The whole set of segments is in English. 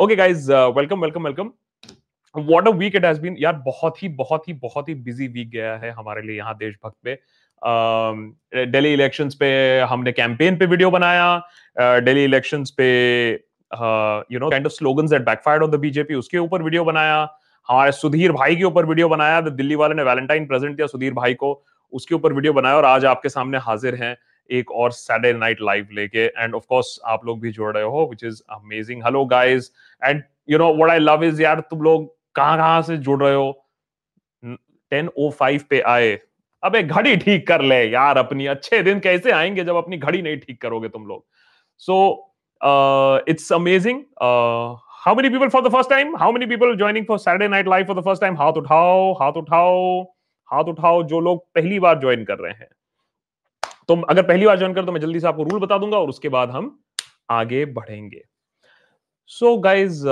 Okay guys, welcome. What a week it has been यार। बहुत ही busy week गया है हमारे लिए। यहाँ देशभक्त पे दिल्ली इलेक्शंस पे हमने कैंपेन पे वीडियो बनाया, दिल्ली इलेक्शंस पे you know kind of slogans that backfired on the BJP, उसके ऊपर वीडियो बनाया। हमारे सुधीर भाई के ऊपर वीडियो बनाया, दिल्ली वाले ने वैलेंटाइन प्रेजेंट दिया सुधीर भाई को, उसके ऊपर वीडियो बनाया। और आज आपके सामने हाजिर हैं एक और सैटरडे नाइट लाइव लेके, एंड ऑफ कोर्स आप लोग भी जोड़ रहे हो, which is amazing. Hello guys, and you know what I love is यार, तुम लोग कहां से जुड़ रहे हो। 10:05 पे आए, अबे घड़ी ठीक कर ले यार अपनी। अच्छे दिन कैसे आएंगे जब अपनी घड़ी नहीं ठीक करोगे तुम लोग। So it's amazing. how many people for the first time, how many people joining for Saturday Night Live for the first time? हाथ उठाओ जो लोग पहली बार ज्वाइन कर रहे हैं। तो अगर पहली बार ज्वाइन कर तो मैं जल्दी से आपको रूल बता दूंगा और उसके बाद हम आगे बढ़ेंगे। So guys,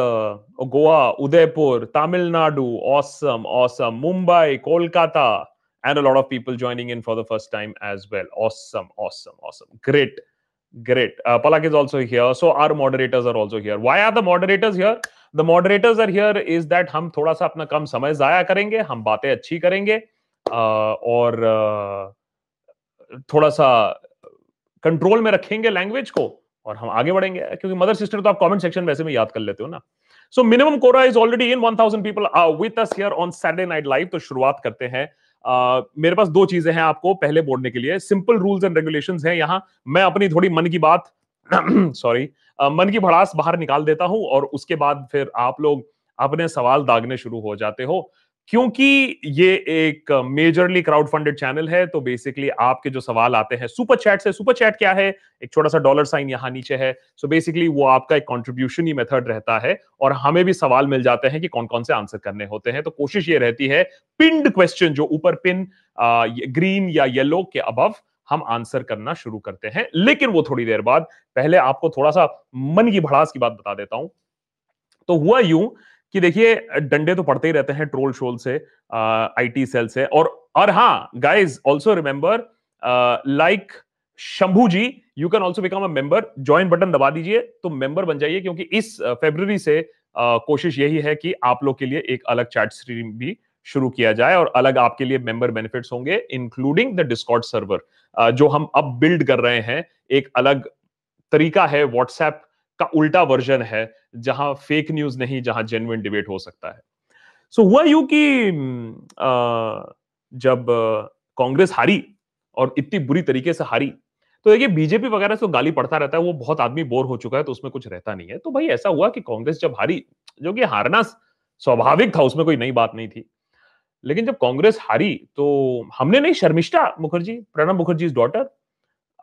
Goa, Udaipur, Tamil Nadu, awesome, Mumbai, Kolkata, and a lot of people joining in for the first time as well. Awesome, great. Palak is also here, so our moderators are also here. Why are the moderators here? The moderators are here is that हम थोड़ा सा अपना कम समय जाया करेंगे, हम बातें अच्छी करेंगे और थोड़ा सा कंट्रोल में रखेंगे लैंग्वेज को और हम आगे बढ़ेंगे। क्योंकि मदर सिस्टर तो आप कमेंट सेक्शन वैसे में याद कर लेते हो ना। So minimum quorum is already in, 1000 people with us here on Saturday night live. तो शुरुआत करते हैं। मेरे पास दो चीजें हैं आपको पहले बोलने के लिए। सिंपल रूल्स एंड रेगुलेशंस हैं। यहाँ मैं अपनी थोड़ी मन की भड़ास बाहर निकाल देता हूं और उसके बाद फिर आप लोग अपने सवाल दागने शुरू हो जाते हो। क्योंकि ये एक मेजरली क्राउड फंडेड चैनल है, तो बेसिकली आपके जो सवाल आते हैं सुपर चैट से, सुपर चैट क्या है, एक छोटा सा डॉलर साइन यहाँ नीचे है, सो बेसिकली वो आपका एक कॉन्ट्रीब्यूशन ही मेथड रहता है। और हमें भी सवाल मिल जाते हैं कि कौन कौन से आंसर करने होते हैं। तो कोशिश ये रहती है पिंड क्वेश्चन जो ऊपर पिन ग्रीन या येलो के अबव हम आंसर करना शुरू करते हैं, लेकिन वो थोड़ी देर बाद। पहले आपको थोड़ा सा मन की भड़ास की बात बता देता हूं। तो हुआ यूं कि देखिए, डंडे तो पड़ते ही रहते हैं ट्रोल शोल से, आईटी सेल से। और हाँ guys, also remember, like Shambhu ji, you can also become a member. Join button दबा दीजिए तो मेंबर बन जाइए, क्योंकि इस फरवरी से कोशिश यही है कि आप लोग के लिए एक अलग चैट स्ट्रीम भी शुरू किया जाए और अलग आपके लिए मेंबर बेनिफिट्स होंगे, इंक्लूडिंग द डिस्कॉर्ड सर्वर जो हम अब बिल्ड कर रहे हैं। एक अलग तरीका है, व्हाट्सएप का उल्टा वर्जन है, जहां फेक न्यूज नहीं, जहां जेन्युइन डिबेट हो सकता है। सो हुआ यूं कि जब कांग्रेस हारी और इतनी बुरी तरीके से हारी, तो देखिए बीजेपी वगैरह से तो गाली पड़ता रहता है, वो बहुत आदमी बोर हो चुका है तो उसमें कुछ रहता नहीं है। तो भाई ऐसा हुआ कि कांग्रेस जब हारी, जो कि हारना स्वाभाविक था, उसमें कोई नई बात नहीं थी, लेकिन जब कांग्रेस हारी तो हमने नहीं, शर्मिष्ठा मुखर्जी, प्रणब मुखर्जी डॉटर,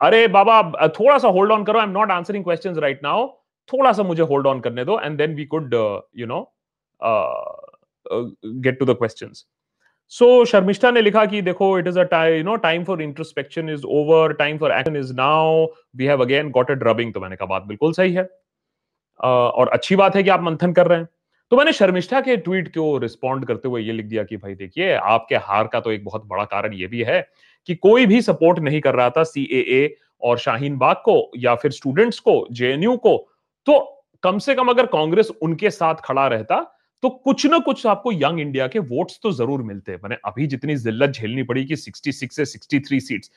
अरे बाबा थोड़ा सा होल्ड ऑन करो, I am not answering questions right now, थोड़ा सा मुझे होल्ड ऑन करने दो, and then we could you know get to the questions. So Sharmistha ने लिखा कि देखो, it is a time, you know, time for introspection is over, time for action is now, we have again got a drubbing. तो मैंने कहा बात बिल्कुल सही है और अच्छी बात है कि आप मंथन कर रहे हैं। तो मैंने शर्मिष्ठा के ट्वीट को रिस्पॉन्ड करते हुए ये लिख दिया कि भाई देखिए, आपके हार का तो एक बहुत बड़ा कारण ये भी है कि कोई भी सपोर्ट नहीं कर रहा था CAA और शाहीन बाग को या फिर स्टूडेंट्स को, JNU को। तो कम से कम अगर कांग्रेस उनके साथ खड़ा रहता तो कुछ ना कुछ आपको यंग इंडिया के वोट्स तो जरूर मिलते। मैंने अभी जितनी जिल्लत झेलनी पड़ी कि 66 से 63 सीट्स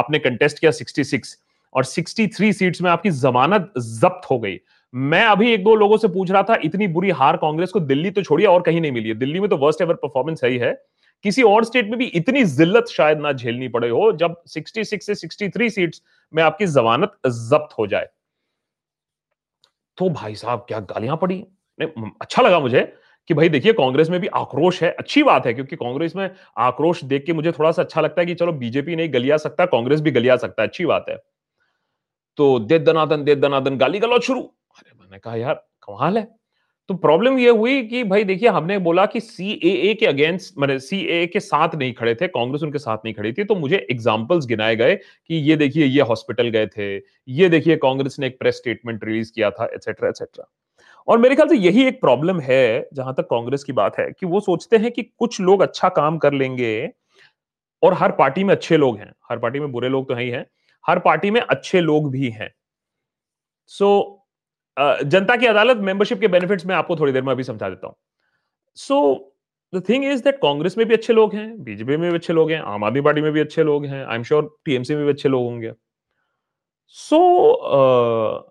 आपने कंटेस्ट किया, 66 और 63 सीट्स में आपकी जमानत जब्त हो गई। मैं अभी एक दो लोगों से पूछ रहा था, इतनी बुरी हार कांग्रेस को दिल्ली तो छोड़िए और कहीं नहीं मिली है। दिल्ली में तो वर्स्ट एवर परफॉर्मेंस ही है, किसी और स्टेट में भी इतनी जिल्लत शायद ना झेलनी पड़े हो जब 66 से 63 सीट्स में आपकी जमानत जब्त हो जाए। तो भाई साहब क्या गालियां पड़ी। अच्छा लगा मुझे कि भाई देखिए कांग्रेस में भी आक्रोश है, अच्छी बात है, क्योंकि कांग्रेस में आक्रोश देख के मुझे थोड़ा सा अच्छा लगता है कि चलो बीजेपी नहीं गलिया सकता, कांग्रेस भी गलिया सकता है, अच्छी बात है। तो दे दनादन गाली गलौज शुरू। अरे मैंने कहा यार कमाल है। तो प्रॉब्लम ये हुई कि भाई देखिए, हमने बोला कि CAA के अगेंस्ट, मतलब CAA के साथ नहीं खड़े थे, कांग्रेस उनके साथ नहीं खड़ी थी। तो मुझे एग्जांपल्स गिनाए गए कि ये देखिए ये हॉस्पिटल गए थे, ये देखिए कांग्रेस ने एक प्रेस स्टेटमेंट रिलीज किया था, एटसेट्रा एटसेट्रा। और मेरे ख्याल से यही एक प्रॉब्लम है जहां तक कांग्रेस की बात है, कि वो सोचते हैं कि कुछ लोग अच्छा काम कर लेंगे। और हर पार्टी में अच्छे लोग हैं, हर पार्टी में बुरे लोग तो है ही है, हर पार्टी में अच्छे लोग भी हैं। सो जनता की अदालत मेंबरशिप के बेनिफिट्स में आपको थोड़ी देर में अभी समझा देता हूं. So the thing is that Congress में भी अच्छे लोग हैं, बीजेपी में भी अच्छे लोग हैं, आम आदमी पार्टी में भी अच्छे लोग हैं, आई एम श्योर टीएमसी में भी अच्छे लोग होंगे. सो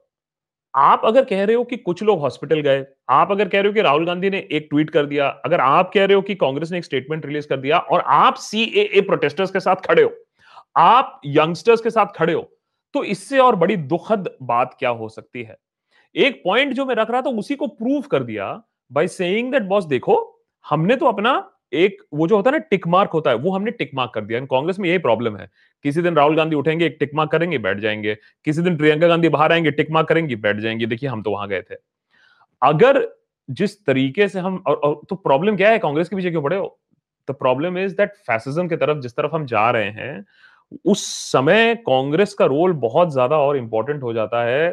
आप अगर कह रहे हो कि कुछ लोग हॉस्पिटल गए, आप अगर कह रहे हो कि राहुल गांधी ने एक ट्वीट कर दिया, अगर आप कह रहे हो कि कांग्रेस ने एक स्टेटमेंट रिलीज कर दिया और आप सीएए प्रोटेस्टर्स के साथ खड़े हो, आप यंगस्टर्स के साथ खड़े हो, तो इससे और बड़ी दुखद बात क्या हो सकती है. एक पॉइंट जो मैं रख रहा था उसी को प्रूव कर दिया बाय सेइंग दैट बॉस देखो हमने तो अपना एक वो जो होता है ना टिक मार्क होता है वो हमने टिक मार्क कर दिया. इन कांग्रेस में यही प्रॉब्लम है, किसी दिन राहुल गांधी उठेंगे एक टिक मार्क करेंगे बैठ जाएंगे, किसी दिन प्रियंका गांधी बाहर आएंगे टिक मार्क करेंगी बैठ जाएंगी, देखिए हम तो वहां गए थे. अगर जिस तरीके से हम तो प्रॉब्लम क्या है, कांग्रेस के पीछे क्यों पड़े हो. The problem is that fascism की तरफ जिस तरफ हम जा रहे हैं उस समय कांग्रेस का रोल बहुत ज्यादा और इंपॉर्टेंट हो जाता है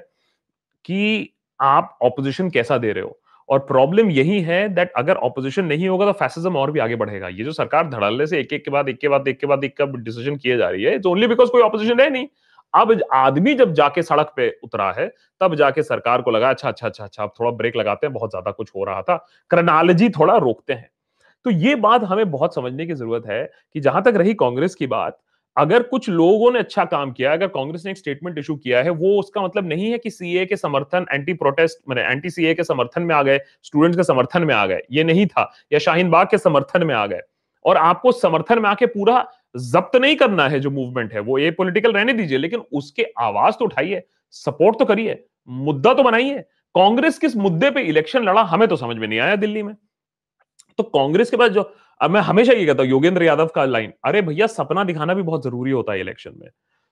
कि आप ऑपोजिशन कैसा दे रहे हो. और प्रॉब्लम यही है दैट अगर ऑपोजिशन नहीं होगा तो फैसिज्म और भी आगे बढ़ेगा. ये जो सरकार धड़ल्ले से एक के बाद एक डिसीजन किए जा रही है, इट्स ओनली बिकॉज कोई ऑपोजिशन है नहीं. अब आदमी जब जाके सड़क पे उतरा है तब जाके सरकार को लगा अच्छा अब थोड़ा ब्रेक लगाते हैं, बहुत ज्यादा कुछ हो रहा था, क्रोनोलॉजी थोड़ा रोकते हैं. तो ये बात हमें बहुत समझने की जरूरत है कि जहां तक रही कांग्रेस की बात, अगर कुछ लोगों ने अच्छा काम किया, अगर कांग्रेस ने एक स्टेटमेंट इशू किया है, वो उसका मतलब नहीं है कि सीए के समर्थन एंटी प्रोटेस्ट मतलब एंटी सीए के समर्थन में आ गए, स्टूडेंट्स के समर्थन में आ गए, ये नहीं था, या शाहीन बाग के समर्थन में आ गए. और आपको समर्थन में आके पूरा जब्त नहीं करना है जो मूवमेंट है, वो ए पॉलिटिकल रहने दीजिए, लेकिन उसके आवाज तो उठाइए, सपोर्ट तो करिए, मुद्दा तो बनाइए. कांग्रेस किस मुद्दे पर इलेक्शन लड़ा हमें तो समझ में नहीं आया दिल्ली में. तो कांग्रेस के पास जो मैं हमेशा ये कहता हूं योगेंद्र यादव का लाइन, अरे भैया सपना दिखाना भी बहुत जरूरी होता है इलेक्शन में.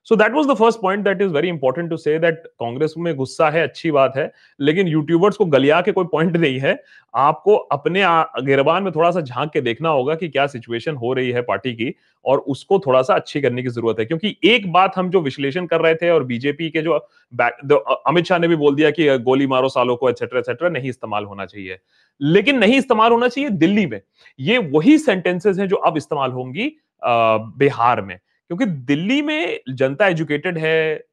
So that was the first point that is very important to say that Congress में गुस्सा है, अच्छी बात है, लेकिन यूट्यूबर्स को गलिया के कोई पॉइंट नहीं है. आपको अपने गिरबान में थोड़ा सा झांक के देखना होगा कि क्या सिचुएशन हो रही है पार्टी की, और उसको थोड़ा सा अच्छी करने की जरूरत है. क्योंकि एक बात हम जो विश्लेषण कर रहे थे और बीजेपी के जो अमित शाह ने भी बोल दिया कि गोली मारो सालों को एक्सेट्रा एक्सेट्रा नहीं इस्तेमाल होना चाहिए, लेकिन नहीं इस्तेमाल होना चाहिए दिल्ली में. ये वही सेंटेंसेस हैं जो अब इस्तेमाल होंगी बिहार में, क्योंकि दिल्ली में जनता एजुकेटेड है,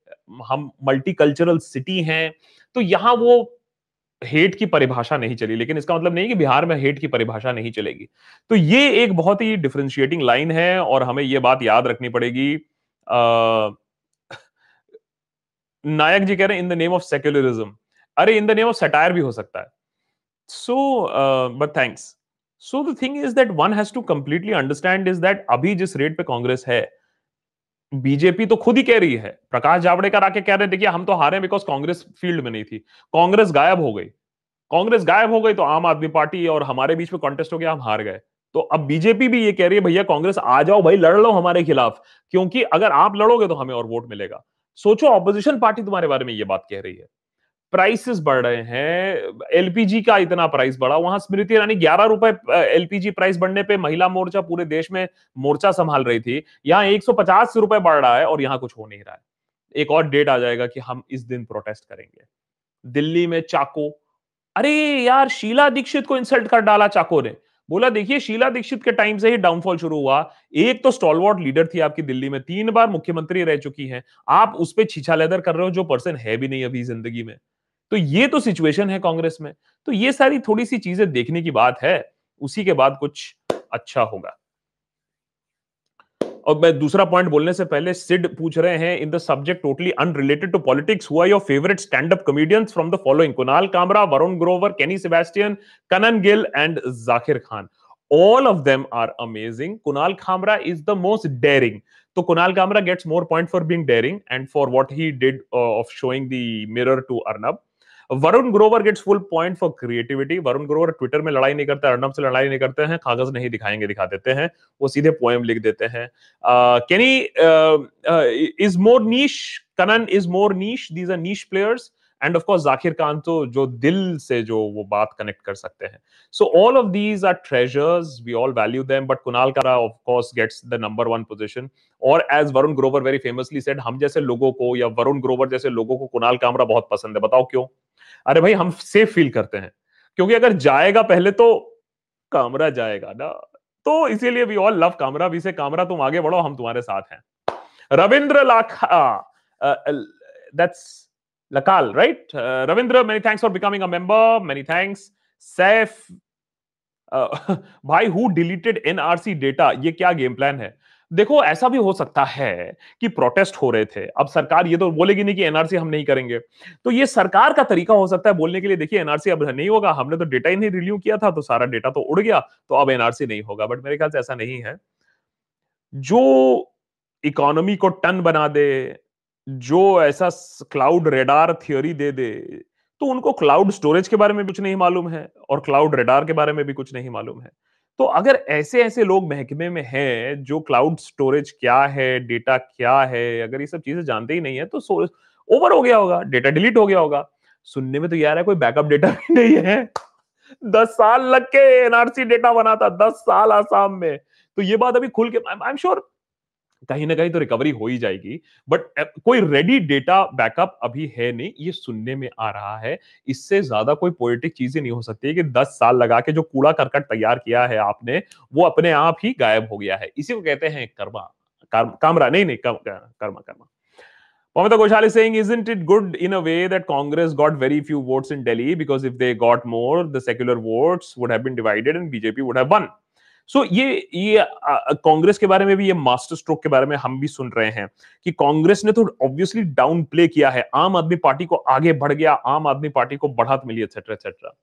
हम मल्टीकल्चरल सिटी हैं, तो यहाँ वो हेट की परिभाषा नहीं चली. लेकिन इसका मतलब नहीं कि बिहार में हेट की परिभाषा नहीं चलेगी. तो ये एक बहुत ही डिफरेंशिएटिंग लाइन है और हमें ये बात याद रखनी पड़ेगी. नायक जी कह रहे हैं in the name of secularism, अरे in the name of satire भी हो सकता है. So, but thanks. So the thing is that one has to completely understand is that अभी जिस रेट पे कांग्रेस है, बीजेपी तो खुद ही कह रही है, प्रकाश जावड़ेकर आके कह रहे हैं देखिए हम तो हारे बिकॉज कांग्रेस फील्ड में नहीं थी, कांग्रेस गायब हो गई, कांग्रेस गायब हो गई तो आम आदमी पार्टी और हमारे बीच में कॉन्टेस्ट हो गया, हम हार गए. तो अब बीजेपी भी ये कह रही है भैया कांग्रेस आ जाओ भाई, लड़ लो हमारे खिलाफ, क्योंकि अगर आप लड़ोगे तो हमें और वोट मिलेगा. सोचो ऑपोजिशन पार्टी तुम्हारे बारे में ये बात कह रही है. प्राइसेस बढ़ रहे हैं, एलपीजी का इतना प्राइस बढ़ा, वहां स्मृति ईरानी 11 रुपए एलपीजी प्राइस बढ़ने पे महिला मोर्चा पूरे देश में मोर्चा संभाल रही थी, यहाँ 150 रुपए बढ़ रहा है और यहाँ कुछ हो नहीं रहा है. एक और डेट आ जाएगा कि हम इस दिन प्रोटेस्ट करेंगे. दिल्ली में चाको, अरे यार शीला दीक्षित को इंसल्ट कर डाला चाको ने, बोला देखिए शीला दीक्षित के टाइम से ही डाउनफॉल शुरू हुआ, एक तो स्टॉलवर्ट लीडर थी आपकी दिल्ली में, 3 बार मुख्यमंत्री रह चुकी है, आप उस पर छीछा लेदर कर रहे हो जो पर्सन है भी नहीं अभी जिंदगी में. तो ये तो सिचुएशन है कांग्रेस में. तो ये सारी थोड़ी सी चीजें देखने की बात है, उसी के बाद कुछ अच्छा होगा. और मैं दूसरा पॉइंट बोलने से पहले सिड पूछ रहे हैं in the subject totally unrelated to politics, who are your favourite stand up comedians from the following, Kunal Kamra, Varun Grover, केनी Sebastian, Kanan Gill and Zakir Khan. All of them are amazing. Kunal Kamra is the most daring. So Kunal Kamra gets more points for being daring and for what he did of showing the mirror to Arnab. Varun Grover gets full point for creativity. Varun Grover Twitter में लड़ाई नहीं करता, अर्नब से लड़ाई नहीं करते हैं, कागज नहीं दिखाएंगे दिखा देते हैं, वो सीधे पोएम लिख देते हैं. Kenny is more niche. Kanan is more niche. These are niche players. And of course Zakir Khan तो जो दिल से जो वो बात कनेक्ट कर सकते हैं. So all of these are treasures. We all value them. But Kunal Kamra of course gets the #1 position. और as Varun Grover very famously said, हम जैसे लोगों को या Varun Grover जैसे लोगों को कुणाल कामरा बहुत पसंद है. बताओ क्यों? अरे भाई हम सेफ फील करते हैं क्योंकि अगर जाएगा पहले तो कामरा जाएगा ना, तो इसीलिए we all love Kamra. We say Kamra तुम आगे बढ़ो, हम तुम्हारे साथ हैं. रविंद्र लाखा, that's Lakal, right? Ravindra, many thanks for becoming a member. Many thanks. Saif, भाई, who deleted NRC data? ये क्या गेम प्लान है? देखो, ऐसा भी हो सकता है कि प्रोटेस्ट हो रहे थे. अब सरकार ये तो बोलेगी नहीं कि एनआरसी हम नहीं करेंगे, तो ये सरकार का तरीका हो सकता है बोलने के लिए, देखिए एनआरसी अब नहीं होगा, हमने तो डेटा ही नहीं रिव्यू किया था, तो सारा डेटा तो उड़ गया, तो अब एनआरसी नहीं होगा. बट मेरे ख्याल से ऐसा नहीं है. जो इकोनॉमी को टन बना दे, जो ऐसा क्लाउड रेडार थियोरी दे दे, तो उनको क्लाउड स्टोरेज के बारे में कुछ नहीं मालूम है और क्लाउड रेडार के बारे में भी कुछ नहीं मालूम है. तो अगर ऐसे ऐसे लोग महकमे में हैं जो क्लाउड स्टोरेज क्या है, डेटा क्या है, अगर ये सब चीजें जानते ही नहीं है, तो ओवर हो गया होगा, डेटा डिलीट हो गया होगा. सुनने में तो यार है कोई बैकअप डेटा भी नहीं है. 10 साल लग के एनआरसी डेटा बना था, 10 साल आसाम में. तो ये बात अभी खुल के आई एम श्योर कहीं ना कहीं तो रिकवरी हो ही जाएगी, बट कोई रेडी डेटा बैकअप अभी है नहीं, ये सुनने में आ रहा है. इससे ज्यादा कोई पोएटिक चीजें नहीं हो सकती कि 10 साल लगा के जो कूड़ा करकट तैयार किया है आपने, वो अपने आप ही गायब हो गया है. इसी को कहते हैं Karma. Mamata Goshal is saying, isn't it good in a way that Congress got very few votes in Delhi, because if they got more, the secular votes would have been divided and BJP would have won. So, ये कांग्रेस के बारे में भी, ये master stroke के बारे में हम भी सुन रहे हैं कि कांग्रेस ने तो ऑब्वियसली डाउन प्ले किया है, आम आदमी पार्टी को आगे बढ़ गया, आम आदमी पार्टी को बढ़त मिली, etc etc.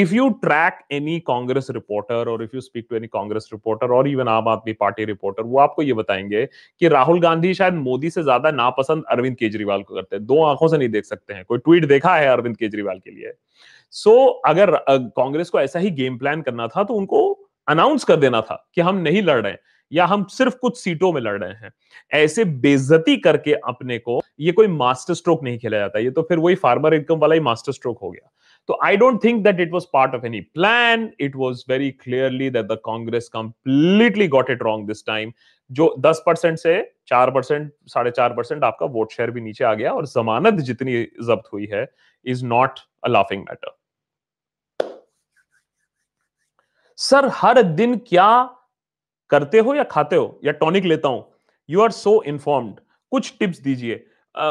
If you track any Congress reporter or if you speak to any Congress reporter or even आम आदमी पार्टी रिपोर्टर, वो आपको ये बताएंगे कि राहुल गांधी शायद मोदी से ज्यादा नापसंद अरविंद केजरीवाल को करते हैं. 2 आंखों से नहीं देख सकते हैं. कोई ट्वीट देखा है अरविंद केजरीवाल के लिए. सो अगर कांग्रेस को ऐसा ही गेम प्लान करना था तो उनको अनाउंस कर देना था कि हम नहीं लड़ रहे हैं या हम सिर्फ कुछ सीटों में लड़ रहे हैं. ऐसे बेइज्जती करके अपने को, ये कोई मास्टर स्ट्रोक नहीं खेला जाता, ये तो फिर वही फार्मर इनकम वाला ही मास्टर स्ट्रोक हो गया. तो I don't think that it was part of any plan. It was very clearly that the Congress completely got it wrong this time. जो 10% से 4%, 4.5% आपका वोट शेयर भी नीचे आ गया और जमानत जितनी जब्त हुई है is not a laughing matter. Sir, हर दिन क्या करते हो या खाते हो? या टॉनिक लेता हूं. You are so informed. कुछ टिप्स दीजिए.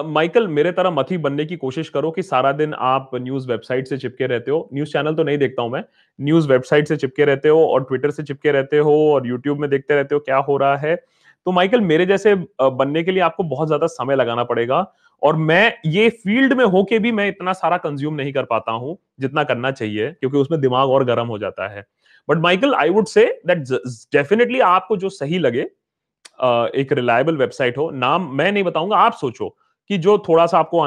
माइकल, मेरे तरह मथी बनने की कोशिश करो कि सारा दिन आप न्यूज वेबसाइट से चिपके रहते हो. न्यूज चैनल तो नहीं देखता हूं मैं. न्यूज वेबसाइट से चिपके रहते हो और ट्विटर से चिपके रहते हो और यूट्यूब में देखते रहते हो क्या हो रहा है. तो माइकल, मेरे जैसे बनने के लिए आपको बहुत ज्यादा समय लगाना पड़ेगा और मैं ये फील्ड में होके भी मैं इतना सारा कंज्यूम नहीं कर पाता हूं जितना करना चाहिए, क्योंकि उसमें दिमाग और गर्म हो जाता है. But Michael, I would say that definitely आपको जो सही लगे, एक रिलायबल वेबसाइट हो, नाम मैं नहीं बताऊंगा, आप सोचो कि जो थोड़ा सा आपको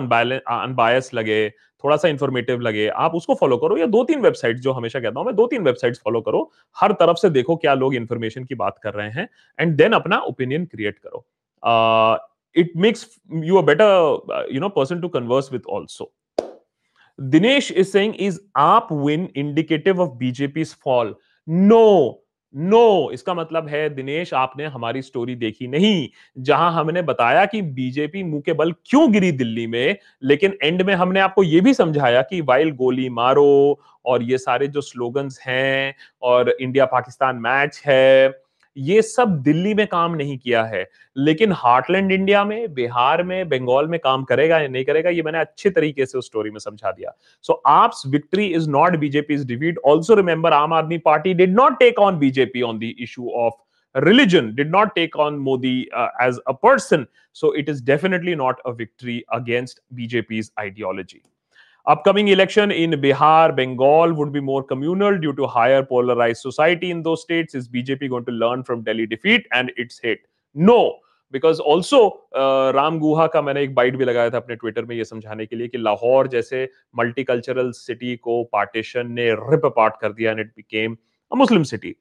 अनबायस लगे, थोड़ा सा इंफॉर्मेटिव लगे, आप उसको फॉलो करो. या 2-3 वेबसाइट, जो हमेशा कहता हूं मैं, 2-3 वेबसाइट्स फॉलो करो. हर तरफ से देखो क्या लोग इन्फॉर्मेशन की बात कर रहे हैं एंड देन अपना ओपिनियन क्रिएट करो. It makes you a better person to converse with also. Dinesh is saying, is AAP win indicative of BJP's fall? No, no. इसका मतलब है दिनेश, आपने हमारी स्टोरी देखी नहीं जहां हमने बताया कि बीजेपी मुंह के बल क्यों गिरी दिल्ली में, लेकिन एंड में हमने आपको ये भी समझाया कि वाइल गोली मारो और ये सारे जो स्लोगन्स हैं और इंडिया पाकिस्तान मैच है, ये सब दिल्ली में काम नहीं किया है, लेकिन हार्टलैंड इंडिया में, बिहार में, बंगाल में काम करेगा या नहीं करेगा, ये मैंने अच्छे तरीके से उस स्टोरी में समझा दिया. सो AAP's victory is not BJP's defeat. Also remember, Aam Aadmi Party did not take on BJP on the issue of religion, did not take on Modi as a person. So it is definitely not a victory against BJP's ideology. Upcoming election in Bihar, Bengal would be more communal due to higher polarized society in those states. Is BJP going to learn from Delhi defeat and its hate? No, because also Ram Guha का मैंने एक bite भी लगाया था अपने Twitter में ये समझाने के लिए कि लाहौर जैसे मल्टीकल्चरल सिटी को पार्टीशन ने rip apart कर दिया and it became a Muslim city.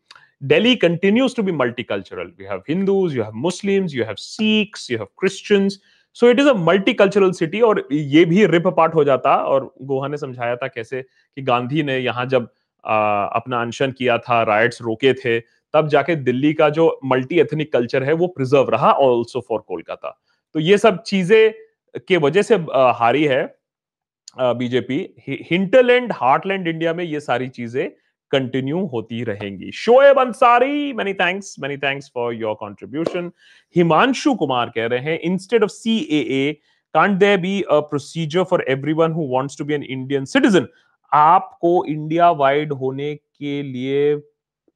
Delhi continues to be multicultural. We have Hindus, you have Muslims, you have Sikhs, you have Christians. So it is a multicultural city. और ये भी rib apart हो जाता, और गोहा ने समझाया था कैसे कि गांधी ने यहाँ जब अपना अनशन किया था, राइट्स रोके थे, तब जाके दिल्ली का जो मल्टी एथनिक कल्चर है वो प्रिजर्व रहा, ऑल्सो फॉर कोलकाता. तो ये सब चीजें के वजह से हारी है बीजेपी. हिंटरलैंड, हार्टलैंड इंडिया में ये सारी चीजें कंटिन्यू होती रहेंगी. Shoaib Ansari, many thanks for your contribution. Himanshu Kumar कह रहे हैं, instead of CAA Can't there be a procedure for everyone who wants to be an Indian citizen? आपको इंडिया वाइड होने के लिए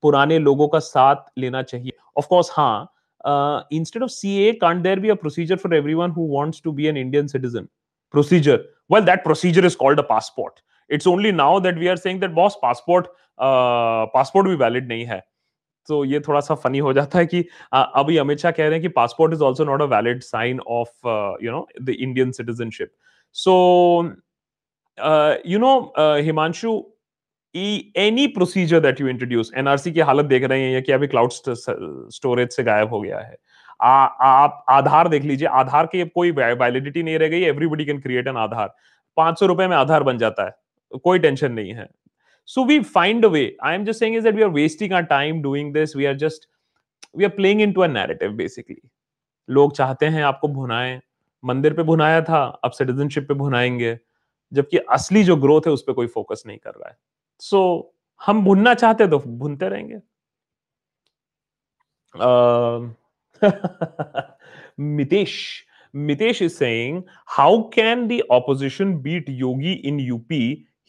पुराने लोगों का साथ लेना चाहिए. Of course, हाँ. Instead of CAA, can't there be a procedure for everyone who wants to be an Indian citizen? Procedure. Well, that procedure is called a passport. It's only now that we are saying that boss passport भी valid नहीं है. तो ये थोड़ा सा funny हो जाता है कि अभी अमित शाह कह रहे हैं कि passport is also not a valid sign of you know the Indian citizenship. So you know Himanshu, any procedure that you introduce, NRC की हालत देख रहे हैं कि अभी क्लाउड स्टोरेज से गायब हो गया है. आप आधार देख लीजिए, आधार की कोई वैलिडिटी नहीं रह गई. Everybody can create an Aadhaar. 500 रुपए में आधार बन जाता है, कोई टेंशन नहीं है. So we find a way. I am just saying is that we are wasting our time doing this. We are playing into a narrative basically. लोग चाहते हैं आपको भुनाएं. मंदिर पे भुनाया था, अब सिटीजनशिप पे भुनाएंगे, जबकि असली जो ग्रोथ है उस पर कोई फोकस नहीं कर रहा है. So हम भुनना चाहते तो भुनते रहेंगे. Mitesh is saying, how can the opposition beat Yogi in UP?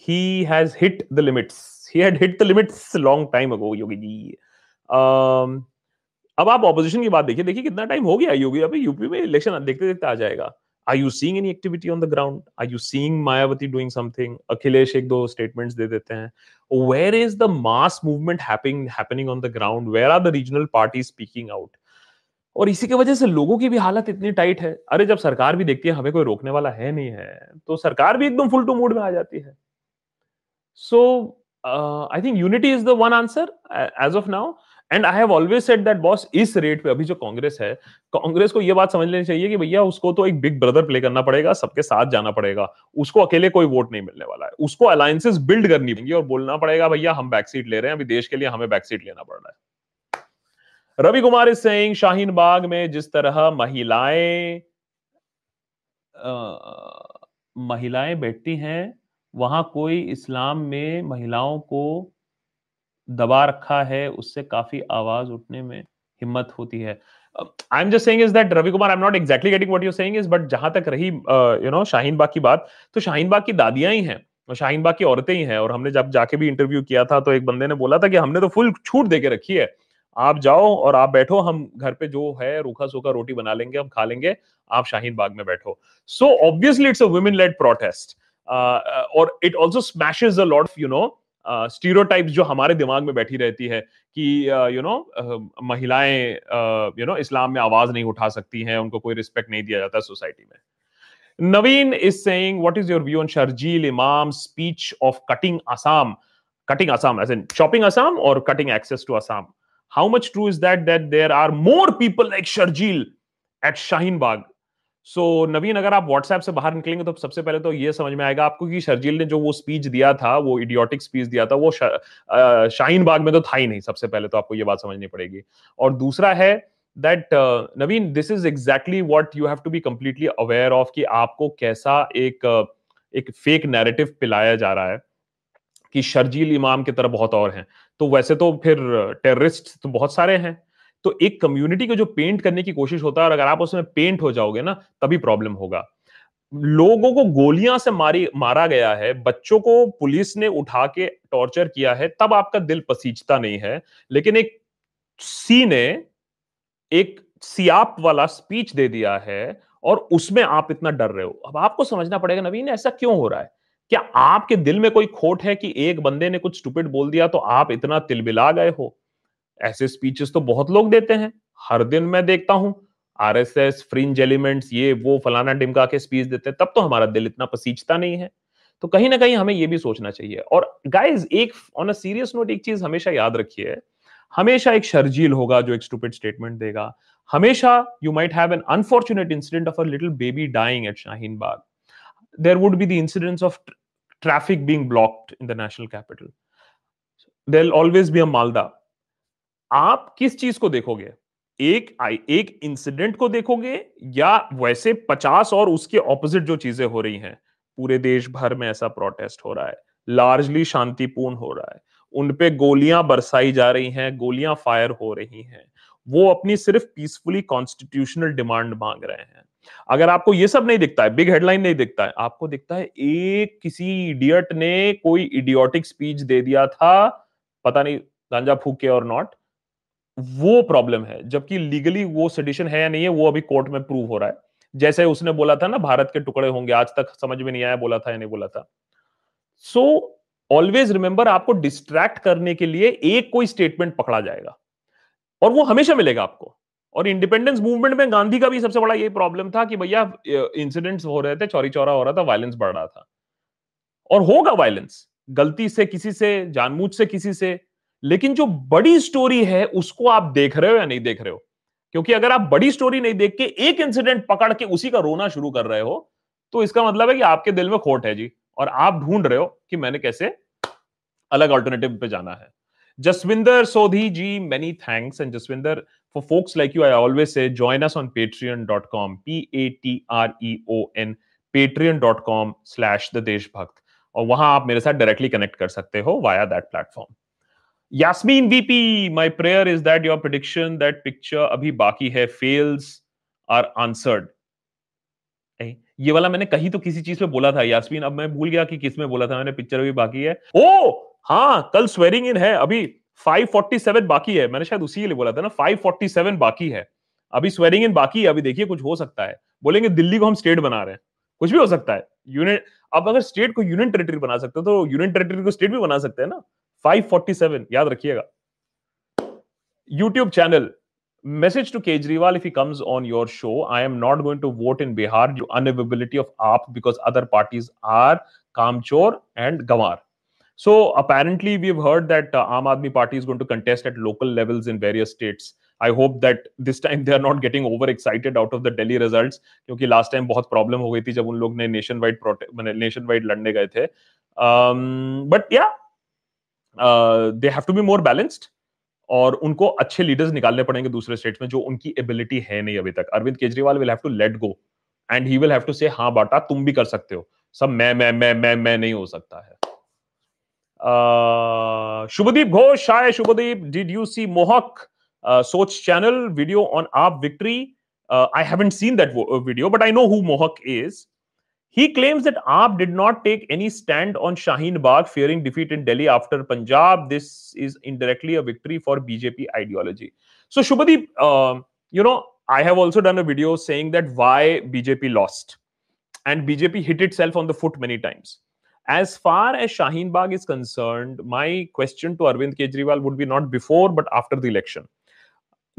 He has hit the limits. He had hit the limits long time ago, Yogi ji. अब आप opposition की बात देखिए कितना time हो गया Yogi. अभी यूपी में election देखते-देखते आ जाएगा. Are you seeing any activity on the ground? Are you seeing Mayawati doing something? Akhilesh एक दो statements दे देते हैं. Where is the mass movement happening on the ground? Where are the regional parties speaking out? और इसी के वजह से लोगों की भी हालत इतनी टाइट है. अरे जब सरकार भी देखती है हमें कोई रोकने वाला है नहीं है, तो सरकार भी एकदम full to mood में आ जाती है. So I think unity is the one answer as of now, and I have always said that boss इस rate पे अभी जो कांग्रेस है, कांग्रेस को ये बात समझ लेनी चाहिए कि भैया उसको तो एक बिग ब्रदर प्ले करना पड़ेगा, सबके साथ जाना पड़ेगा, उसको अकेले कोई वोट नहीं मिलने वाला है, उसको अलायंसेस बिल्ड करनी पड़ेगी और बोलना पड़ेगा भैया हम बैकसीट ले रहे हैं, अभी देश के लिए हमें बैकसीट लेना पड़ रहा है. रवि कुमार इज सेइंग, शाहीन बाग में जिस तरह महिलाएं बैठती हैं वहां कोई इस्लाम में महिलाओं को दबा रखा है, उससे काफी आवाज उठने में हिम्मत होती है. I am just saying is that Ravi Kumar, I am not exactly getting what you are saying is, but जहां तक रही यू नो शाहीन बाग की बात, तो शाहीन बाग की दादियां ही हैं, शाहीन बाग की औरतें ही हैं. और हमने जब जाके भी इंटरव्यू किया था तो एक बंदे ने बोला था कि हमने तो फुल छूट दे के रखी है, आप जाओ और आप बैठो, हम घर पे जो है रूखा सूखा रोटी बना लेंगे, हम खा लेंगे, आप शाहीन बाग में बैठो. So obviously it's a women led protest. और it also smashes a lot of you know stereotypes जो हमारे दिमाग में बैठी रहती है कि यू नो महिलाएं यू नो इस्लाम में आवाज नहीं उठा सकती हैं, उनको कोई रिस्पेक्ट नहीं दिया जाता सोसाइटी में. Naveen is saying, what is your view on Sharjeel Imam speech of cutting Assam as in shopping Assam और cutting access to Assam? How much true is that there are more people like Sharjeel at Shaheen Bagh? So Naveen, अगर आप व्हाट्सएप से बाहर निकलेंगे तो सबसे पहले तो ये समझ में आएगा आपको कि शर्जील ने जो वो स्पीच दिया था, वो इडियोटिक स्पीच दिया था, वो शाहीन बाग में तो था ही नहीं. सबसे पहले तो आपको ये बात समझनी पड़ेगी. और दूसरा है that Naveen, this is exactly what you have to be completely aware of कि आपको कैसा एक फेक नैरेटिव पिलाया जा रहा है कि शर्जील इमाम की तरह बहुत और हैं. तो वैसे तो फिर टेररिस्ट तो बहुत सारे हैं, तो एक कम्युनिटी को जो पेंट करने की कोशिश होता है, और अगर आप उसमें पेंट हो जाओगे ना तभी प्रॉब्लम होगा. लोगों को गोलियां से मारा गया है, बच्चों को पुलिस ने उठा के टॉर्चर किया है, तब आपका दिल पसीजता नहीं है. लेकिन एक सी ने एक सियाप वाला स्पीच दे दिया है और उसमें आप इतना डर रहे हो. अब आपको समझना पड़ेगा नवीन, ऐसा क्यों हो रहा है? क्या आपके दिल में कोई खोट है कि एक बंदे ने कुछ स्टूपिड बोल दिया तो आप इतना तिलबिला गए हो? ऐसे स्पीचेस तो बहुत लोग देते हैं, हर दिन मैं देखता हूं, आरएसएस फ्रिंज एलिमेंट्स ये वो फलाना डिमका के स्पीच देते हैं, तब तो हमारा दिल इतना पसीजता नहीं है. तो कहीं ना कहीं हमें ये भी सोचना चाहिए. और गाइस, एक ऑन अ सीरियस नोट, एक चीज हमेशा याद रखिए, हमेशा एक शर्जील होगा जो एक स्टूपिड स्टेटमेंट देगा. हमेशा you might have an unfortunate incident of a little baby dying at Shaheen Bagh. There would be the incidents of traffic being blocked in the national capital. There will always be a Malda. आप किस चीज को देखोगे, एक incident को देखोगे या वैसे 50 और उसके ऑपोजिट जो चीजें हो रही हैं? पूरे देश भर में ऐसा प्रोटेस्ट हो रहा है, लार्जली शांतिपूर्ण हो रहा है, उनपे गोलियां बरसाई जा रही हैं, गोलियां फायर हो रही हैं, वो अपनी सिर्फ पीसफुली कॉन्स्टिट्यूशनल डिमांड मांग रहे हैं. अगर आपको ये सब नहीं दिखता है, बिग हेडलाइन नहीं दिखता है, आपको दिखता है एक किसी इडियट ने कोई इडियोटिक स्पीच दे दिया था, पता नहीं गांजा फूके और नॉट, वो प्रॉब्लम है। जबकि लीगली वो सेडिशन है या नहीं है वो अभी कोर्ट में प्रूव हो रहा है। जैसे उसने बोला था ना भारत के टुकड़े होंगे, आज तक समझ में नहीं आया बोला था या नहीं बोला था। सो ऑलवेज रिमेंबर, आपको डिस्ट्रैक्ट करने के लिए एक कोई स्टेटमेंट पकड़ा जाएगा और वो हमेशा मिलेगा आपको। और इंडिपेंडेंस मूवमेंट में गांधी का भी सबसे बड़ा ये प्रॉब्लम था कि भैया इंसिडेंट्स हो रहे थे, चौरी चौरा हो रहा था, वायलेंस बढ़ रहा था, और होगा वायलेंस गलती से, किसी से, जानबूझ से, किसी से, लेकिन जो बड़ी स्टोरी है उसको आप देख रहे हो या नहीं देख रहे हो। क्योंकि अगर आप बड़ी स्टोरी नहीं देख के एक इंसिडेंट पकड़ के उसी का रोना शुरू कर रहे हो तो इसका मतलब है कि आपके दिल में खोट है जी, और आप ढूंढ रहे हो कि मैंने कैसे अलग ऑल्टरनेटिव पे जाना है। Jaswinder Sodhi ji, many thanks. And Jaswinder, for folks like you, I always say join us on patreon.com, Patreon, patreon.com/thedeshbhakt, और वहां आप मेरे साथ डायरेक्टली कनेक्ट कर सकते हो via that platform. Yasmeen VP, my prayer is that your prediction that picture अभी बाकी है फेल्स आर आंसर्ड। ये वाला मैंने कहीं तो किसी चीज पे बोला था यास्मीन, अब मैं भूल गया कि किस में बोला था मैंने, पिक्चर अभी बाकी है। ओ हाँ, कल स्वेरिंग इन है, अभी 547 बाकी है, मैंने शायद उसी के लिए बोला था ना, 547 बाकी है, अभी स्वेरिंग इन बाकी है, अभी देखिए कुछ हो सकता है। बोलेंगे दिल्ली को हम स्टेट बना रहे हैं, कुछ भी हो सकता है। यूनिट, अब अगर स्टेट को यूनियन टेरिटरी बना सकते हो तो यूनियन टेरिटरी को स्टेट भी बना सकते हैं ना। 547 याद रखिएगा। YouTube channel, message to Kejriwal, if he comes on your show I am not going to vote in Bihar due unavailability of AAP because other parties are कामचोर एंड गंवार। So apparently we've heard that Aam Aadmi Party is going to contest at local levels in various states. I hope that this time they are not getting overexcited out of the Delhi results, क्योंकि last time बहुत problem हो गई थी जब उन लोग ने nationwide लड़ने गए थे। But yeah, they have to be more balanced, और उनको अच्छे leaders निकालने पड़ेंगे दूसरे states में, जो उनकी ability है नहीं अभी तक। Arvind Kejriwal will have to let go and he will have to say हाँ बाटा तुम भी कर सकते हो, सब मैं नहीं हो सकता है। Shubhadeep Ghosh, hi Shubhadeep, did you see Mohak Soch channel video on Aap victory? I haven't seen that video, but I know who Mohak is. He claims that Aap did not take any stand on Shaheen Bagh, fearing defeat in Delhi after Punjab. This is indirectly a victory for BJP ideology. So Shubhadeep, I have also done a video saying that why BJP lost, and BJP hit itself on the foot many times. As far as Shaheen Bagh is concerned, my question to Arvind Kejriwal would be not before but after the election.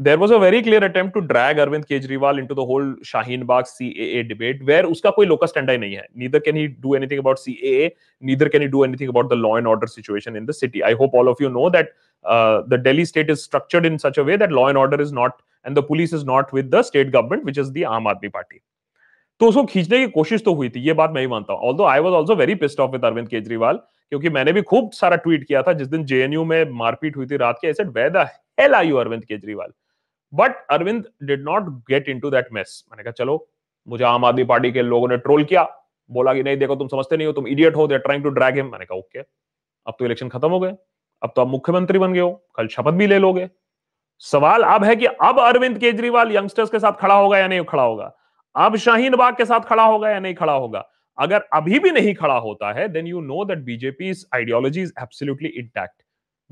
There was a very clear attempt to drag Arvind Kejriwal into the whole Shaheen Bagh CAA debate where uska koi locus standi nahi hai. Neither can he do anything about CAA, neither can he do anything about the law and order situation in the city. I hope all of you know that the Delhi state is structured in such a way that law and order is not, and the police is not with the state government, which is the Aam Aadmi Party. तो उसको खींचने की कोशिश तो हुई थी, ये बात मैं ही मानता हूँ। Although I was also very pissed off with Arvind Kejriwal, क्योंकि मैंने भी खूब सारा ट्वीट किया था जिस दिन जेएनयू में मारपीट हुई थी रात के, I said where the hell are you Arvind Kejriwal, but Arvind did not get into that mess. मैंने कहा चलो, मुझे आम आदमी पार्टी के लोगों ने ट्रोल किया, बोला कि नहीं देखो तुम समझते नहीं हो, तुम इडियट हो, they are trying to drag him. मैंने कहा ओके, अब तो इलेक्शन खत्म हो गए, अब तो आप मुख्यमंत्री बन गए हो, कल शपथ भी ले लोगे। सवाल अब है कि अब अरविंद केजरीवाल यंगस्टर्स के साथ खड़ा होगा या नहीं खड़ा होगा, अब शाहीन बाग के साथ खड़ा होगा या नहीं खड़ा होगा। अगर अभी भी नहीं खड़ा होता है, then you know that BJP's ideology is absolutely intact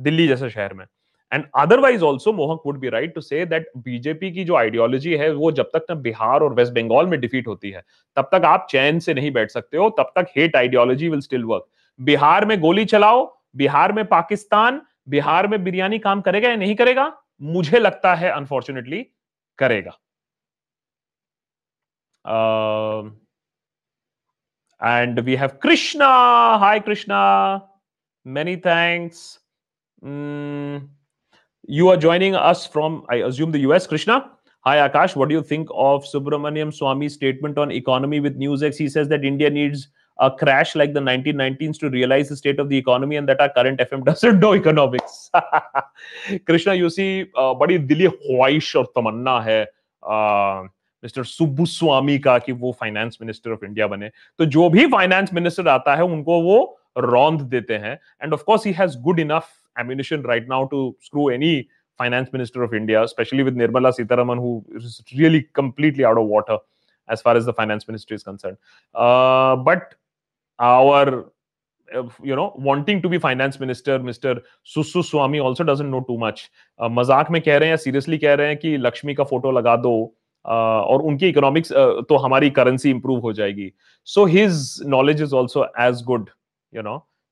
Delhi जैसे शहर में। And otherwise also Mohak would be right to say that BJP की जो आइडियोलॉजी है वो जब तक ना बिहार और वेस्ट बंगाल में डिफीट होती है तब तक आप चैन से नहीं बैठ सकते हो, तब तक hate ideology will still work. Bihar में गोली चलाओ, बिहार में पाकिस्तान, बिहार में बिरयानी काम करेगा या नहीं करेगा? मुझे लगता है अनफॉर्चुनेटली करेगा। And we have Krishna. Hi Krishna, many thanks. You are joining us from, I assume, the US. Krishna, hi Akash, what do you think of Subramaniam Swamy's statement on economy with Newsex? He says that India needs a crash like the 1919s to realize the state of the economy and that our current FM doesn't know economics. Krishna, you see, badi dili khwahish aur tamanna hai mister Subbuswamy का कि वो finance minister of India बने, तो जो भी finance minister आता है उनको वो रौंद देते हैं। And of course he has good enough ammunition right now to screw any finance minister of India, specially with Nirmala Sitharaman who is really completely out of water. as far as the finance ministry is concerned. But our, wanting to be finance minister, Mr. Suswami also doesn't know too much. मजाक में कह रहे हैं या seriously कह रहे हैं कि लक्ष्मी का फोटो लगा दो और उनकी इकोनॉमिक्स तो हमारी करेंसी इंप्रूव हो जाएगी. So his knowledge is also as good,